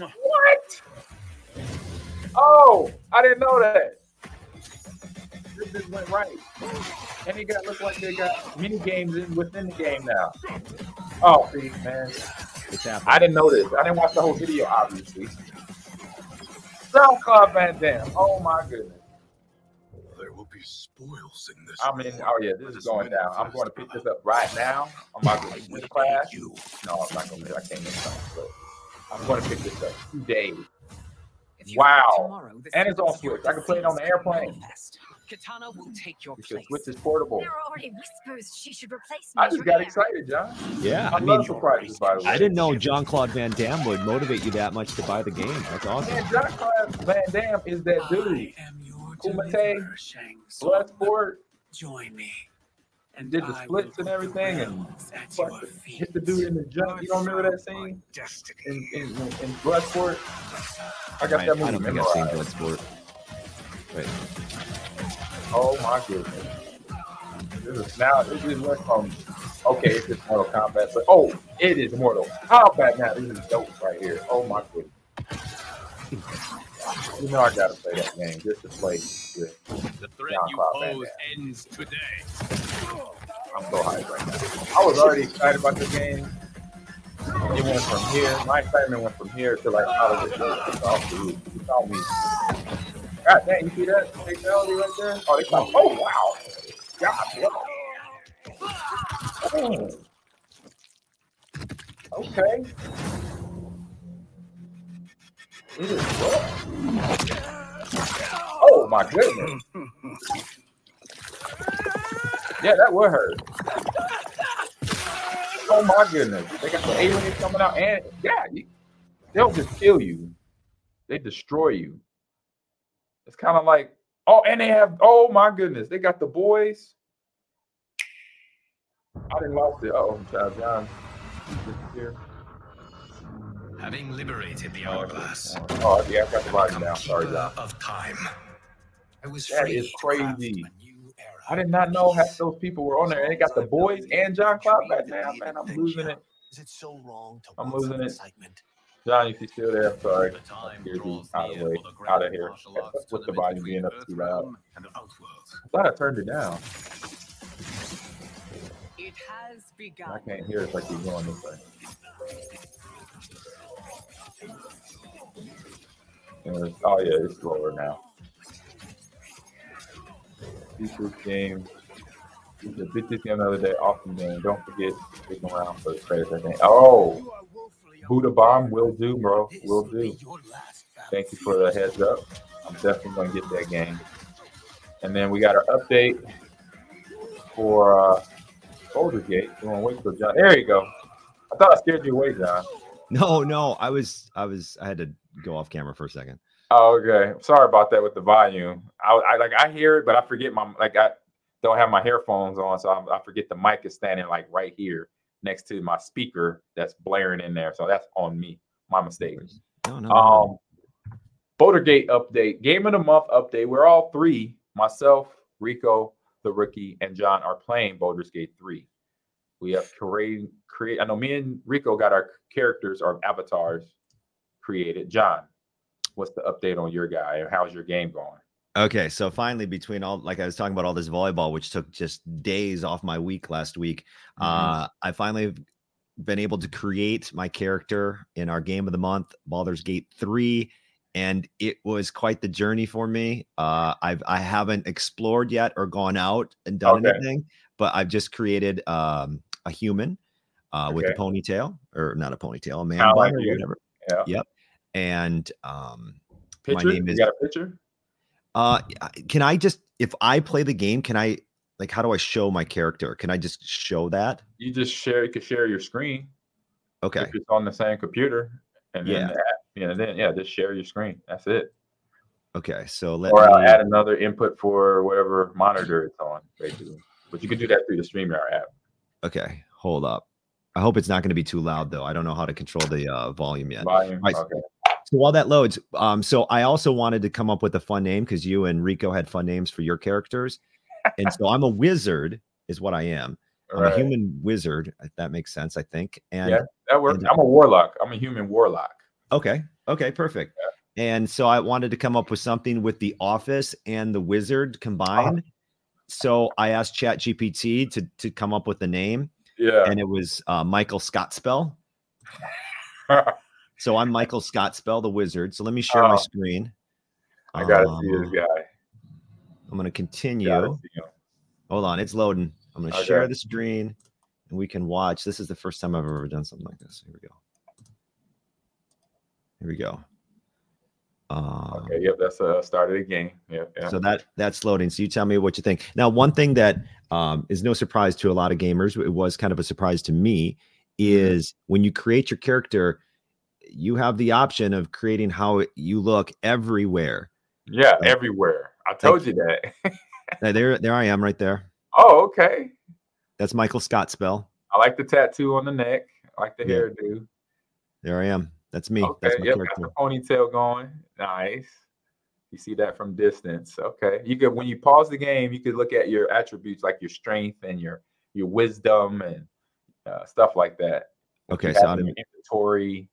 What? Oh, I didn't know that. This just went right. And they got look like they got mini games within the game now. Oh, see, man. I didn't know this. I didn't watch the whole video, obviously. SoundCloud Van Damme. Oh, my goodness. There will be spoils in this. I mean, oh, yeah, this is going down. I'm going to pick this up right now. I'm about to leave the class. No, I'm not going to. I can't make time, but I'm going to pick this up today. Wow. And it's on Switch. I can play it on the airplane. Katana will take your place. Switch is portable. There are already whispers she should replace me. I just got excited, John. Yeah, I mean, surprises, by the way. I didn't know Jean-Claude Van Damme would motivate you that much to buy the game. That's awesome. Man, Jean-Claude Van Damme is that dude. Kumite, Bloodsport. Join me. And did the splits and everything, and hit the dude in the jump. You don't remember that scene in Bloodsport? I got that movie. I don't think I've seen Bloodsport. Wait. Oh my goodness! This is what's from. Okay, it's just Mortal Kombat, but oh, it is Mortal Kombat now. This is dope right here. Oh my goodness! You know I gotta play that game just to play. The threat you pose ends today. I'm so hyped right now. I was already excited about this game. It went from here. My excitement went from here to like all of it. It's all me. God dang, you see that technology right there? Oh, they come. Oh wow. God, wow. Okay. It is rough. Oh my goodness. Yeah, that would hurt. Oh my goodness. They got the aliens coming out, and yeah, they'll just kill you. They destroy you. It's kind of like, oh, and they have, oh my goodness, they got the boys. I didn't watch it. Oh, John. Here. Having liberated the hourglass. Oh, yeah, I got the body now. Sorry, John. Of time. I was that free, is crazy. I did not know how those people were on there. And they got the boys and Jean-Claude back now. Man, I'm losing it. Is it so wrong to I'm losing it. John, if you're still there, I'm sorry. Out of here. That's what the body being up to right out. I thought I turned it down. It has begun. I can't hear it like you're going this way. Oh, yeah, it's slower now. Beat this game the other day. Awesome game. Don't forget to stick around for the credits. Oh! Buddha Bomb will do, bro. Will do. Thank you for the heads up. I'm definitely going to get that game. And then we got our update for Bouldergate. You want to wait for John? There you go. I thought I scared you away, John. No. I had to go off camera for a second. Oh, okay. Sorry about that with the volume. I hear it, but I forget I don't have my headphones on, so I forget the mic is standing like right here next to my speaker that's blaring in there. So that's on me. My mistake. No. Bouldergate update. Game of the month update. We're all three, myself, Rico, the Rookie, and John, are playing Baldur's Gate 3. We have created. I know me and Rico got our characters, our avatars created. John, what's the update on your guy? How's your game going? Okay, so finally, between all, like I was talking about, all this volleyball, which took just days off my week last week, I finally have been able to create my character in our game of the month, Baldur's Gate 3, and it was quite the journey for me. I haven't explored yet or gone out and done anything, but I've just created a human with a ponytail, or not a ponytail, a man bun or whatever. Yeah. Yep. And my name is. You got a picture? Can I just, if I play the game, can I, like, how do I show my character? Can I just show that? You just share, you can share your screen. Okay. If it's on the same computer. And then, just share your screen. That's it. Okay. So I'll add another input for whatever monitor it's on, basically. But you can do that through the StreamYard app. Okay. Hold up. I hope it's not going to be too loud, though. I don't know how to control the volume yet. Volume, okay. So while that loads, so I also wanted to come up with a fun name because you and Rico had fun names for your characters. And so I'm a wizard is what I am. I'm a human wizard. If that makes sense, I think. And yeah, that works. I'm a warlock. I'm a human warlock. Okay. Perfect. And so I wanted to come up with something with The Office and The Wizard combined. So I asked ChatGPT to come up with the name. Yeah. And it was Michael Scottspell. So I'm Michael Scottspell, the Wizard. So let me share my screen. I got to see this guy. I'm going to continue. Hold on. It's loading. I'm going to share the screen and we can watch. This is the first time I've ever done something like this. Here we go. Here we go. Okay. Yep. That's started again. Yeah. So that's loading. So you tell me what you think. Now, one thing that is no surprise to a lot of gamers, it was kind of a surprise to me, is when you create your character, you have the option of creating how you look everywhere. Yeah. Like, everywhere. I told you that. There I am right there. Oh, okay. That's Michael Scottspell. I like the tattoo on the neck. I like the hairdo. There I am. That's me. Okay, that's my character. Got the ponytail going. Nice. You see that from distance. Okay. You could, when you pause the game, you could look at your attributes like your strength and your wisdom and stuff like that. Okay. So I'm in inventory.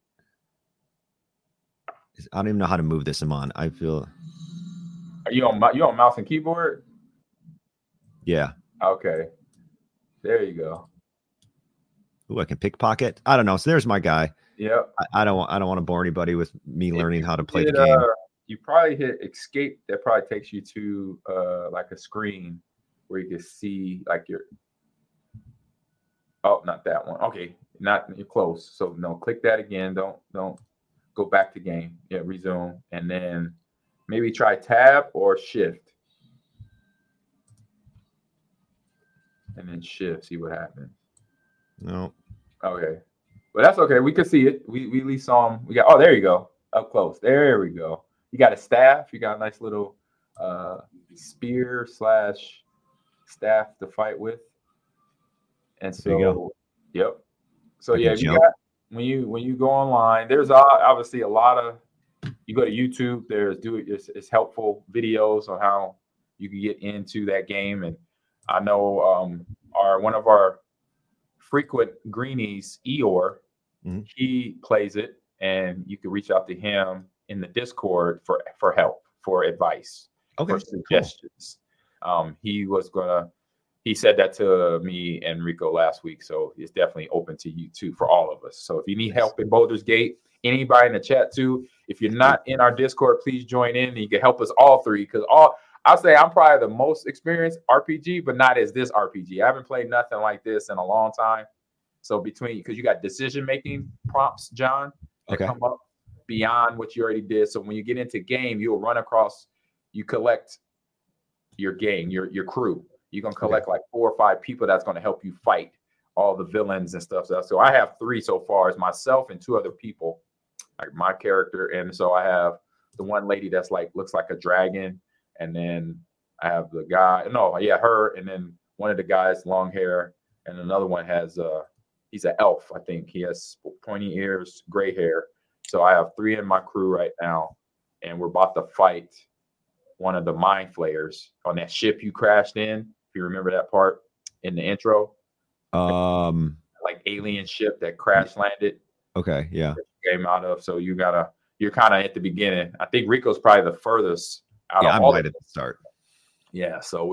I don't even know how to move this, Ahman. I feel. Are you on mouse and keyboard? Yeah. Okay. There you go. Ooh, I can pickpocket. I don't know. So there's my guy. Yeah. I don't want to bore anybody with me learning how to play the game. You probably hit escape. That probably takes you to like a screen where you can see like your. Oh, not that one. Okay, not you're close. So no, click that again. Don't go back to game. Yeah, resume, and then. Maybe try tab or shift. And then shift, see what happens. No. Okay. But that's okay. We could see it. We at least saw him. We got, oh, there you go. Up close. There we go. You got a staff. You got a nice little spear / staff to fight with. And so, there you go. Yep. So, yeah, you got, when you go online, there's obviously a lot of, you go to YouTube, there's it's helpful videos on how you can get into that game. And I know one of our frequent greenies, Eeyore, he plays it, and you can reach out to him in the Discord for help, for advice, for suggestions. Cool. He said that to me and Rico last week, so it's definitely open to you too for all of us. So if you need help in Boulder's Gate, anybody in the chat too, if you're not in our Discord, please join in. And you can help us all three, because I'll say I'm probably the most experienced RPG, but not as this RPG. I haven't played nothing like this in a long time. So because you got decision making prompts, John, that come up beyond what you already did. So when you get into game, you'll run across, you collect your gang, your crew. You're gonna collect like 4 or 5 people that's gonna help you fight all the villains and stuff. So I have 3 so far, is myself and 2 other people, like my character. And so I have the one lady that's like looks like a dragon, and then I have the guy, her, and then one of the guys long hair, and another one has he's an elf, I think. He has pointy ears, gray hair. So I have 3 in my crew right now, and we're about to fight one of the mind flayers on that ship you crashed in. If you remember that part in the intro, like alien ship that crash landed. Okay, yeah. Came out of. So you're kind of at the beginning. I think Rico's probably the furthest out of all. Yeah, I'm right at the start. Yeah, so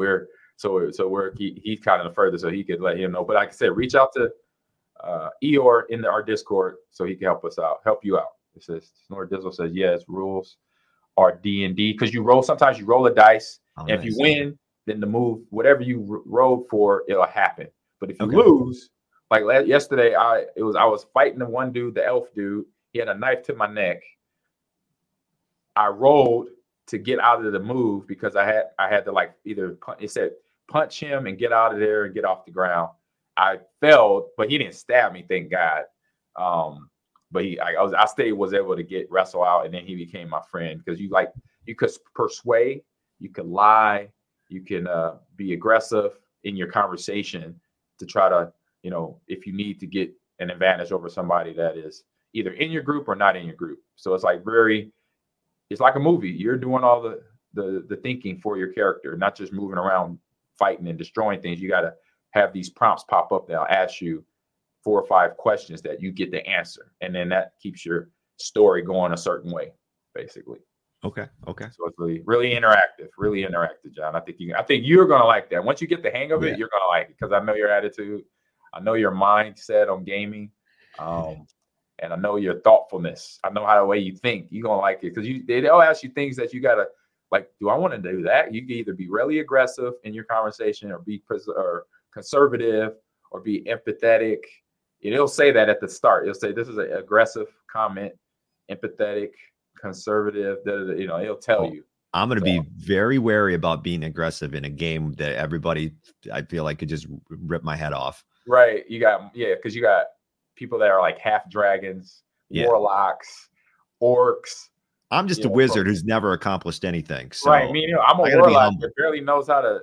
he's kind of the furthest, so he could let him know. But like I said, reach out to Eeyore in our Discord so he can help us out, help you out. It says Snort Dizzle says yes, rules are D&D, because sometimes you roll a dice, and if you win, then the move, whatever you rolled for, it'll happen. But if you lose, like yesterday, I was fighting the one dude, the elf dude. He had a knife to my neck. I rolled to get out of the move because I had to like either punch him and get out of there and get off the ground. I failed, but he didn't stab me, thank God. But I was able to wrestle out, and then he became my friend, because you could persuade, you could lie, you can be aggressive in your conversation to try to, if you need to get an advantage over somebody that is either in your group or not in your group. So it's like it's like a movie. You're doing all the thinking for your character, not just moving around fighting and destroying things. You got to have these prompts pop up that'll ask you 4 or 5 questions that you get the answer. And then that keeps your story going a certain way. basically. Okay. Okay. So it's really interactive, John. I think you're going to like that. Once you get the hang of it, yeah. You're going to like it, because I know your attitude. I know your mindset on gaming. And I know your thoughtfulness. I know how the way you think. You're going to like it, because they'll ask you things that you got to, like, do I want to do that? You can either be really aggressive in your conversation, or be conservative, or be empathetic. And it'll say that at the start. It'll say, this is an aggressive comment, empathetic, conservative, it'll tell you. I'm going to be very wary about being aggressive in a game that everybody, I feel like, could just rip my head off. Right. Because you got people that are like half dragons, warlocks, orcs. I'm just a wizard who's never accomplished anything. So right. I'm a warlock that barely knows how to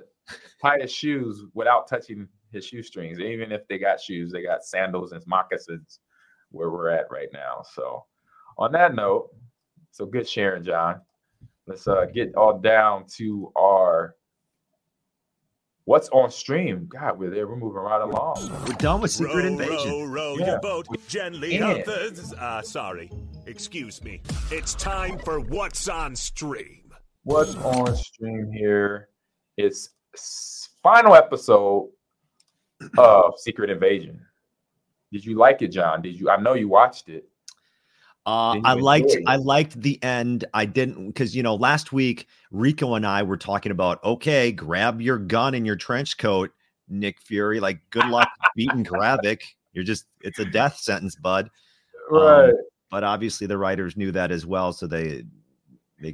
tie his shoes without touching his shoestrings. Even if they got shoes, they got sandals and moccasins where we're at right now. So on that note, so good sharing, John. Let's get all down to our what's on stream. God, we're there. We're moving right along. We're done with Secret Invasion. Row your boat gently. Excuse me. It's time for what's on stream. What's on stream here? It's final episode of Secret Invasion. Did you like it, John? Did you? I know you watched it. I liked the end. I didn't, because last week Rico and I were talking about, okay, grab your gun and your trench coat, Nick Fury. Like, good luck beating Gravik. It's a death sentence, bud. Right. But obviously the writers knew that as well, so they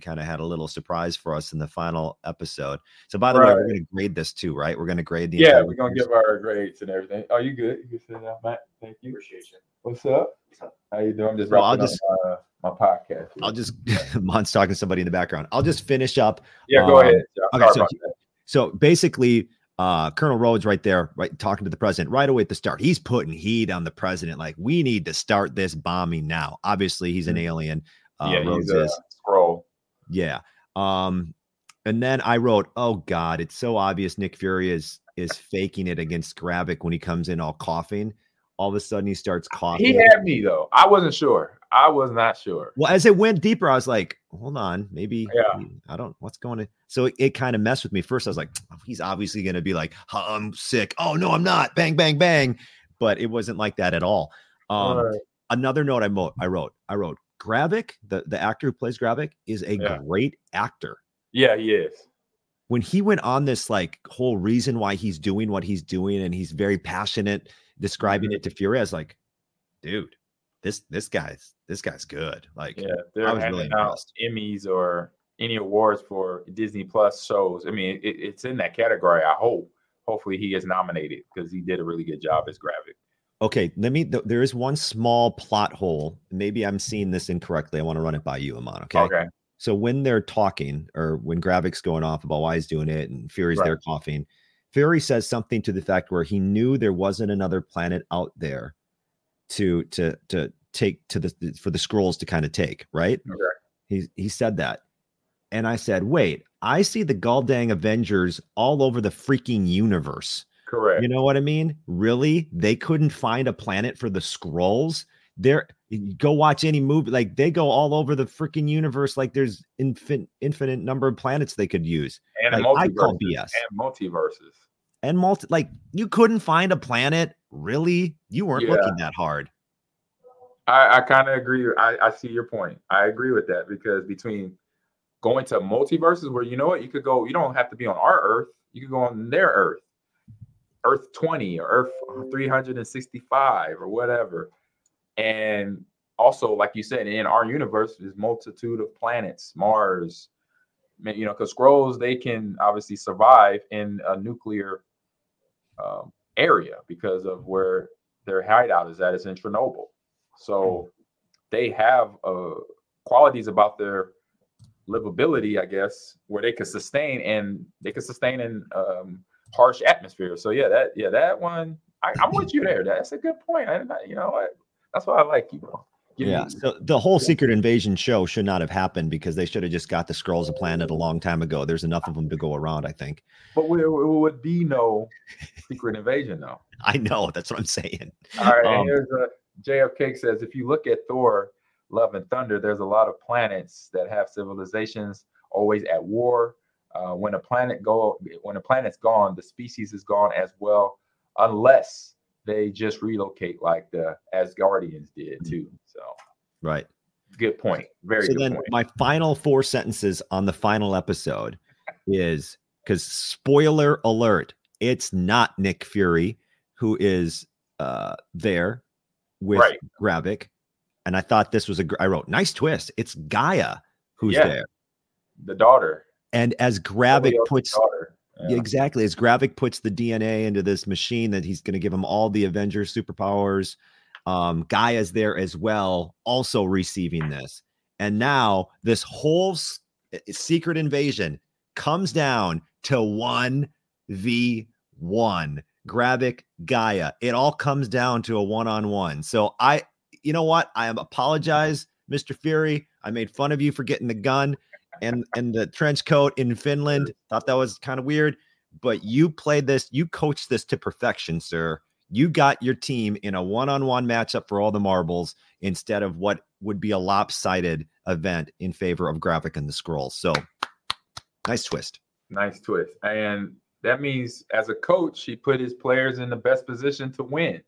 kind of had a little surprise for us in the final episode. So by the way, we're going to grade this too, right? We're going to grade the entire. We're going to give our grades and everything. Oh, you good? You good now, Matt? Thank you. Appreciate you. What's up? How you doing? I'm just wrapping up my podcast. I'll just Mon's talking to somebody in the background. I'll just finish up. Yeah, go ahead. Okay, so basically, Colonel Rhodes right there, right, talking to the president right away at the start. He's putting heat on the president, like, we need to start this bombing now. Obviously, he's an alien. Rhodes is a scroll. Yeah. And then I wrote, oh God, it's so obvious Nick Fury is faking it against Gravik when he comes in all coughing. All of a sudden, he starts coughing. He had me, though. I wasn't sure. I was not sure. Well, as it went deeper, I was like, hold on. Maybe, I don't, what's going on? So it kind of messed with me. First, I was like, oh, he's obviously going to be like, I'm sick. Oh, no, I'm not. Bang, bang, bang. But it wasn't like that at all. Another note I wrote, Gravik, the actor who plays Gravik, is a great actor. Yeah, he is. When he went on this like whole reason why he's doing what he's doing, and he's very passionate describing it to Fury, I was like, dude, this guy's good. Like, I was really impressed. Emmys or any awards for Disney Plus shows. I mean, it's in that category. I hope. Hopefully he is nominated, because he did a really good job as Gravik. Okay, there is one small plot hole. Maybe I'm seeing this incorrectly. I want to run it by you, Ahman. Okay. So when they're talking, or when Gravik's going off about why he's doing it, and Fury's there coughing, Fury says something to the fact where he knew there wasn't another planet out there to take for the Skrulls to kind of take, right? Okay. He said that. And I said, wait, I see the Galdang Avengers all over the freaking universe. Correct. You know what I mean? Really? They couldn't find a planet for the Skrulls? Go watch any movie, like, they go all over the freaking universe. Like, there's infinite number of planets they could use, and like, multiverses. Like, you couldn't find a planet, really? You weren't looking that hard. I kind of agree. I see your point. I agree with that, because between going to multiverses, where you could go, you don't have to be on our Earth. You could go on their Earth, Earth 20 or Earth 365 or whatever. And also, like you said, in our universe is multitude of planets, Mars, because Skrulls, they can obviously survive in a nuclear area because of where their hideout is at. It's in Chernobyl. So they have qualities about their livability, I guess, where they can sustain, and they can sustain in harsh atmosphere. So that one, I'm with you there. That's a good point. That's why I like you, bro. So the whole Secret Invasion show should not have happened, because they should have just got the Skrulls a planet a long time ago. There's enough of them to go around, I think. But there would be no Secret Invasion, though. I know. That's what I'm saying. All right. And here's JFK says, if you look at Thor, Love and Thunder, there's a lot of planets that have civilizations always at war. When a planet's gone, the species is gone as well, unless they just relocate like the Asgardians did too. So, right. Good point. Very good point. My final four sentences on the final episode is, because spoiler alert, it's not Nick Fury who is there with Gravik. And I thought this was I wrote, nice twist. It's Gaia who's there. The daughter. And as Gravik puts, exactly, as Gravik puts the DNA into this machine that he's going to give him all the Avengers superpowers, Gaia's there as well, also receiving this. And now this whole secret invasion comes down to 1v1. Gravik, Gaia. It all comes down to a one-on-one. So you know what? I apologize, Mr. Fury. I made fun of you for getting the gun and the trench coat in Finland. Thought that was kind of weird, but you played this. You coached this to perfection, sir. You got your team in a one-on-one matchup for all the marbles instead of what would be a lopsided event in favor of Gravik and the Skrulls. So nice twist. Nice twist. And that means as a coach, she put his players in the best position to win.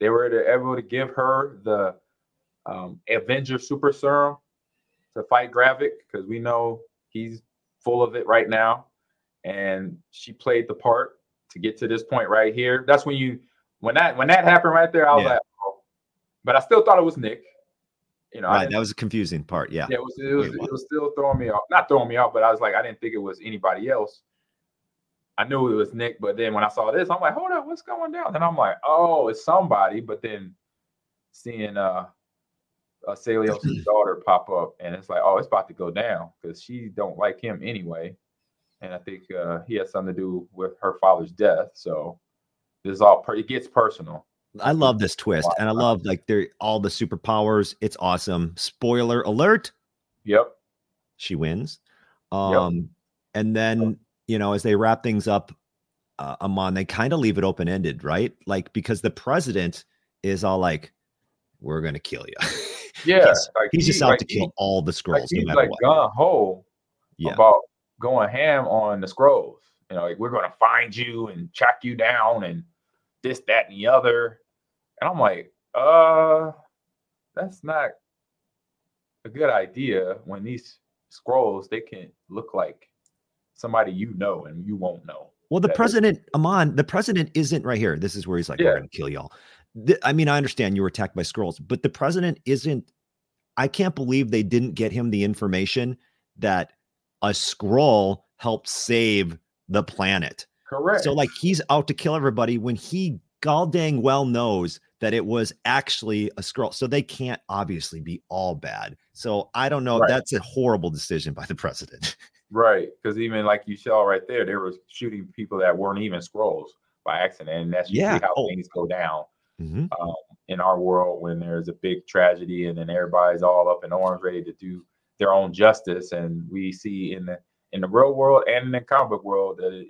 They were able to give her the Avenger Super Serum to fight Gravik, because we know he's full of it right now. And she played the part to get to this point right here. That's when that happened right there, I was like, oh. But I still thought it was Nick. You know, that was a confusing part. Yeah, it was still throwing me off. Not throwing me off, but I was like, I didn't think it was anybody else. I knew it was Nick, but then when I saw this, I'm like, hold up, what's going down? Then I'm like, oh, it's somebody. but then seeing Salios's daughter pop up, and it's like, oh, it's about to go down, because she don't like him anyway. And I think he has something to do with her father's death. So this is all it gets personal. I love this twist, and I love all the superpowers. It's awesome. Spoiler alert. Yep. She wins. And then, you know, as they wrap things up, Ahman, they kind of leave it open-ended, right? Like, because the president is all like, we're going to kill you. Yeah. he's just out to kill all the Skrulls. He's no matter what. Gung-ho about going ham on the Skrulls. You know, like, we're going to find you and track you down and this, that, and the other. And I'm like, that's not a good idea when these Skrulls, they can look like somebody you know and you won't know. Well, the president, Ahman, the president isn't right here. This is where he's like, we're going to kill y'all. I mean, I understand you were attacked by Skrulls, but the president isn't. I can't believe they didn't get him the information that a Skrull helped save the planet. Correct. So, like, he's out to kill everybody when he gall dang well knows that it was actually a Skrull. So they can't obviously be all bad. So I don't know. Right. That's a horrible decision by the president. Right, because even like you saw right there, they were shooting people that weren't even Skrulls by accident, and that's usually how things go down in our world when there's a big tragedy, and then everybody's all up in arms, ready to do their own justice. And we see in the real world and in the comic book world that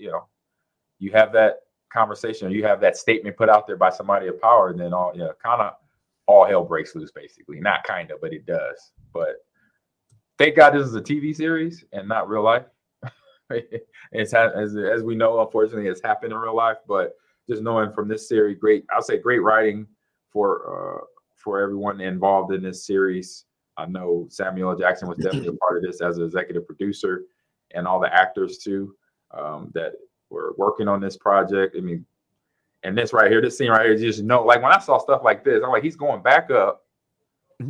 you have that conversation, or you have that statement put out there by somebody of power, and then all hell breaks loose, basically. Not kind of, but it does. But thank God this is a TV series and not real life. As we know, unfortunately, it's happened in real life. But just knowing from this series, great writing for everyone involved in this series. I know Samuel Jackson was definitely a part of this as an executive producer, and all the actors too that were working on this project. I mean, and this scene right here, just like when I saw stuff like this, I'm like, he's going back up.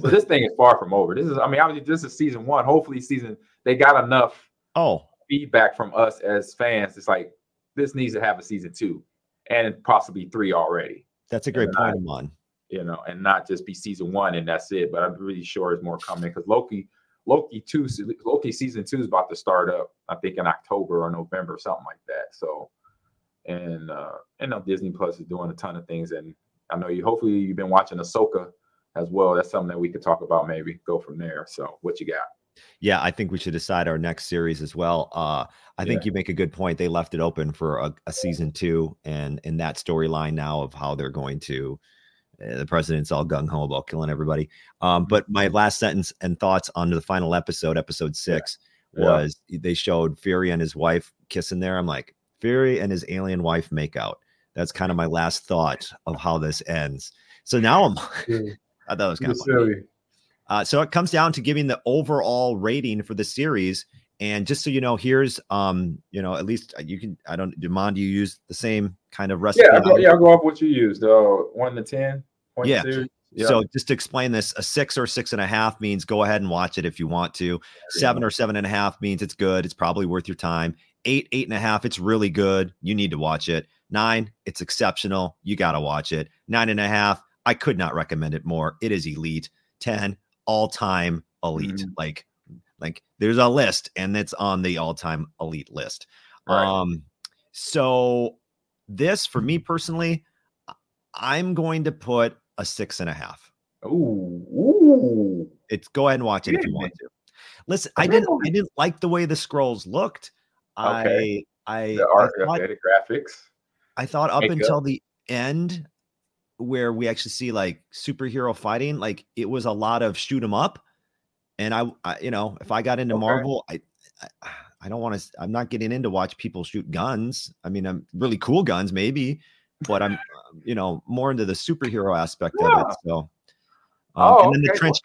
So this thing is far from over. This is season one. Hopefully they got enough feedback from us as fans. It's like, this needs to have a season two and possibly three already. That's a great point, Ahman. And not just be season one and that's it. But I'm really sure there's more coming, because Loki season two is about to start up, I think in October or November, something like that. So, and I know Disney Plus is doing a ton of things. And I know hopefully you've been watching Ahsoka as well. That's something that we could talk about, maybe go from there. So what you got? Yeah, I think we should decide our next series as well. I think you make a good point. They left it open for a season two, and in that storyline now of how they're going to The president's all gung-ho about killing everybody. But my last sentence and thoughts on the final episode, episode 6, was they showed Fury and his wife kissing there. I'm like, Fury and his alien wife make out. That's kind of my last thought of how this ends. So now I'm I thought it was kind of funny. So it comes down to giving the overall rating for the series. And just so you know, here's, you know, at least you can, I don't, Demond, do you use the same kind of recipe? Yeah, I'll go off what you used, 1 to 10. Yeah. Yep. So just to explain this, a 6 or 6.5 means go ahead and watch it if you want to. 7 or 7.5 means it's good. It's probably worth your time. 8, 8.5, it's really good. You need to watch it. 9, it's exceptional. You got to watch it. 9.5, I could not recommend it more. It is elite. 10, all-time elite. Like there's a list and it's on the all-time elite list. Right. So this, for me personally, I'm going to put a 6.5. Ooh. It's go ahead and watch it if you want to. Listen, I didn't like the way the scrolls looked. Okay. The graphics. I thought up until the end where we actually see like superhero fighting, like it was a lot of shoot 'em up. And I, you know, if I got into Marvel, I don't want to. I'm not getting in to watch people shoot guns. I mean, I'm really cool guns, maybe, but I'm, you know, more into the superhero aspect of it. So, and then the trench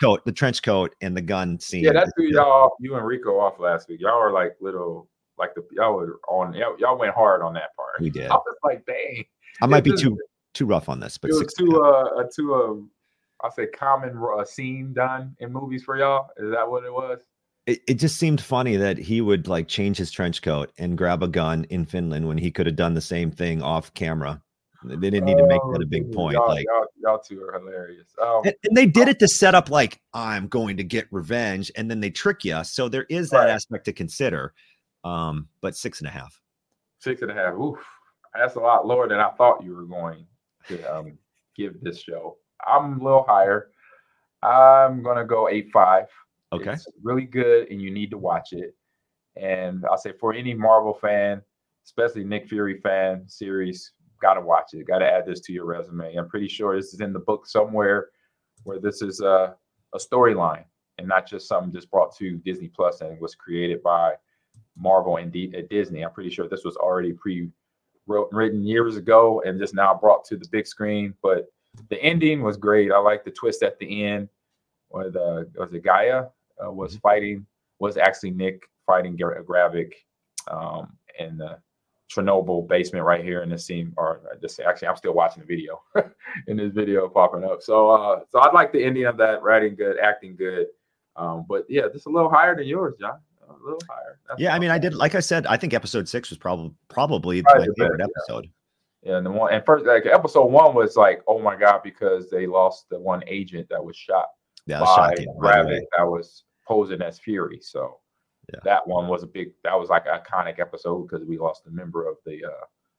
coat, and the gun scene. Yeah, that's who y'all, you and Rico off last week. Y'all were like little, like the y'all were on. Y'all went hard on that part. We did. I was like, dang, I might be too rough on this, but it was too common scene done in movies for y'all. Is that what it was? It just seemed funny that he would like change his trench coat and grab a gun in Finland when he could have done the same thing off camera. They didn't need to make that a big point. Y'all two are hilarious. And they did it to set up like, I'm going to get revenge. And then they trick you. So there is that aspect to consider. But 6.5. 6.5. Oof. That's a lot lower than I thought you were going to give this show. I'm a little higher. I'm going to go 8.5. Okay. It's really good, and you need to watch it. And I'll say for any Marvel fan, especially Nick Fury fan series, got to watch it. Got to add this to your resume. I'm pretty sure this is in the book somewhere where this is a storyline and not just something just brought to Disney Plus and was created by Marvel and Disney. I'm pretty sure this was already pre-written years ago and just now brought to the big screen. But the ending was great. I like the twist at the end, where the Gaia was actually Nick fighting Gravik in the Chernobyl basement right here in this scene. Or just actually, I'm still watching the video in this video popping up. So I like the ending of that. Writing good, acting good. But yeah, just a little higher than yours, John. A little higher. That's I mean, I did. Like I said, I think episode 6 was probably my favorite episode. Yeah, and first, like episode 1 was like, oh my God, because they lost the one agent that was shot by Gravik that was posing as Fury. So that one was that was like an iconic episode because we lost a member of the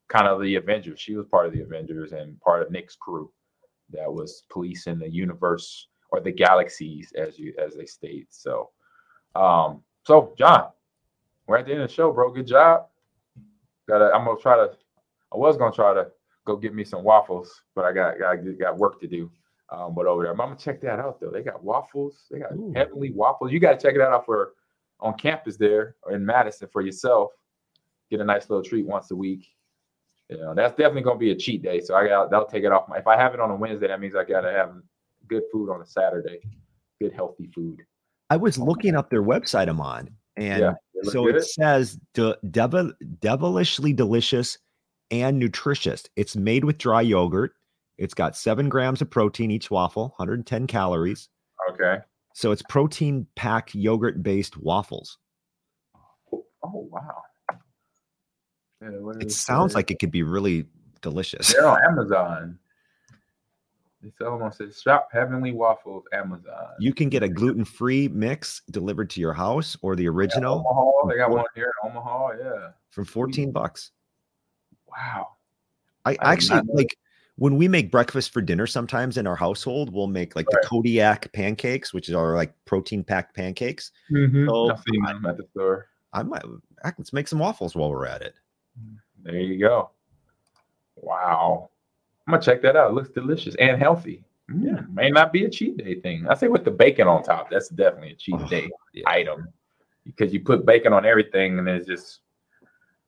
kind of the Avengers. She was part of the Avengers and part of Nick's crew that was policing the universe or the galaxies as they state. So, so John, we're at the end of the show, bro. Good job. I was gonna try to go get me some waffles, but I got work to do. But over there, I'm gonna check that out though. They got waffles. They got Heavenly Waffles. You gotta check it out on campus there or in Madison for yourself. Get a nice little treat once a week. You know, that's definitely gonna be a cheat day. So that'll take it off. If I have it on a Wednesday, that means I gotta have good food on a Saturday. Good healthy food. I was looking up their website, Ahman, and so it says devilishly delicious and nutritious. It's made with dry yogurt. It's got 7 grams of protein each waffle, 110 calories. Okay. So it's protein-packed yogurt-based waffles. Oh, wow. Yeah, it sounds like it could be really delicious. They're on Amazon. They sell them on Shop Heavenly Waffles, Amazon. You can get a gluten-free mix delivered to your house or the original. Omaha. They got one here in Omaha, from $14. Wow. I actually like when we make breakfast for dinner, sometimes in our household, we'll make like the Kodiak pancakes, which are like protein packed pancakes. So I've seen them at the store. I might let's make some waffles while we're at it. There you go. Wow. I'm going to check that out. It looks delicious and healthy. Yeah, may not be a cheat day thing. I say with the bacon on top, that's definitely a cheat day item, because you put bacon on everything and it's just,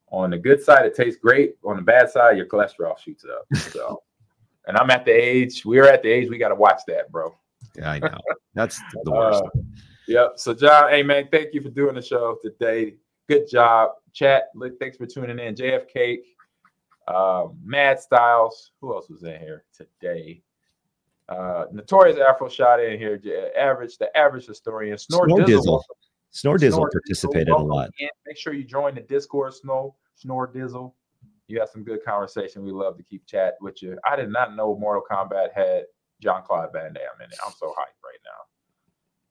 on the good side, it tastes great. On the bad side, your cholesterol shoots up. So, and I'm at the age, we're at the age, we got to watch that, bro. Yeah, I know. That's the worst. Yep. So, John, hey, man, thank you for doing the show today. Good job. Chat, thanks for tuning in. JFK, Mad Styles. Who else was in here today? Notorious Afro shot in here. The average historian. Snor Dizzle participated a lot. In. Make sure you join the Discord, Snor Dizzle. You have some good conversation. We love to keep chat with you. I did not know Mortal Kombat had Jean-Claude Van Damme in it. I'm so hyped right now.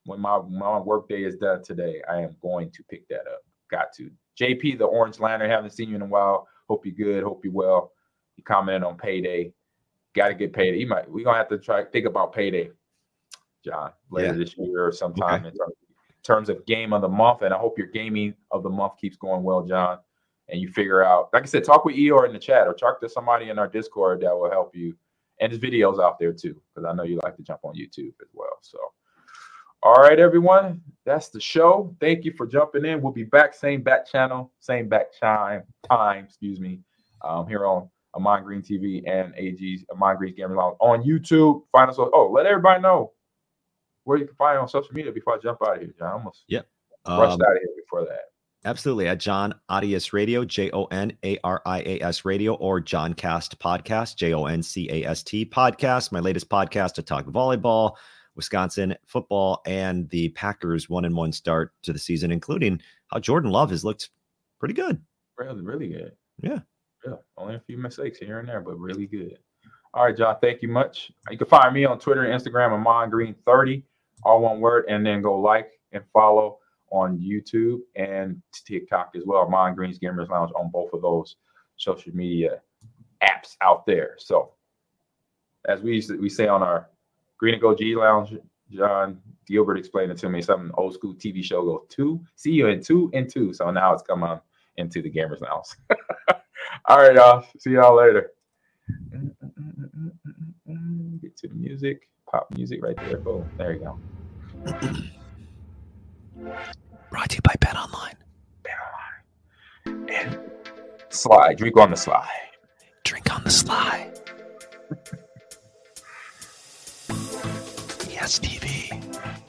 When my work day is done today, I am going to pick that up. Got to. JP, the Orange Lantern, haven't seen you in a while. Hope you're good. Hope you're well. You commented on payday. Got to get payday. You might. We're going to have to try think about payday, John, later this year or sometime in terms of game of the month. And I hope your gaming of the month keeps going well, John, and you figure out, like I said, talk with Eeyore in the chat or talk to somebody in our Discord that will help you. And there's videos out there too, because I know you like to jump on YouTube as well. So, all right, everyone, that's the show. Thank you for jumping in. We'll be back, same back channel, same back time, here on Ahman Green TV and AG's Ahman Green Gaming Lounge on YouTube. Find us on, let everybody know where you can find on social media before I jump out of here, John. I almost rushed out of here before that. Absolutely. At Jon Arias Radio, JONARIAS Radio, or Jon Cast Podcast, JONCAST Podcast. My latest podcast to talk volleyball, Wisconsin football, and the Packers 1-1 start to the season, including how Jordan Love has looked pretty good. Really, really good. Yeah. Only a few mistakes here and there, but really good. All right, John, thank you much. You can find me on Twitter and Instagram, Ahman Green 30, all one word, and then go like and follow on YouTube and TikTok as well. Ahman Green's Gamers Lounge on both of those social media apps out there. So as we say on our Green and Go G Lounge, John Gilbert explained it to me, something old school TV show go two, see you in two and two. So now it's come on into the Gamers Lounge. All right, y'all. See y'all later. Get to the music, pop music right there. Boom. There you go. Brought to you by BetOnline. BetOnline. And slide. Drink on the slide. Drink on the slide. Yes, TV.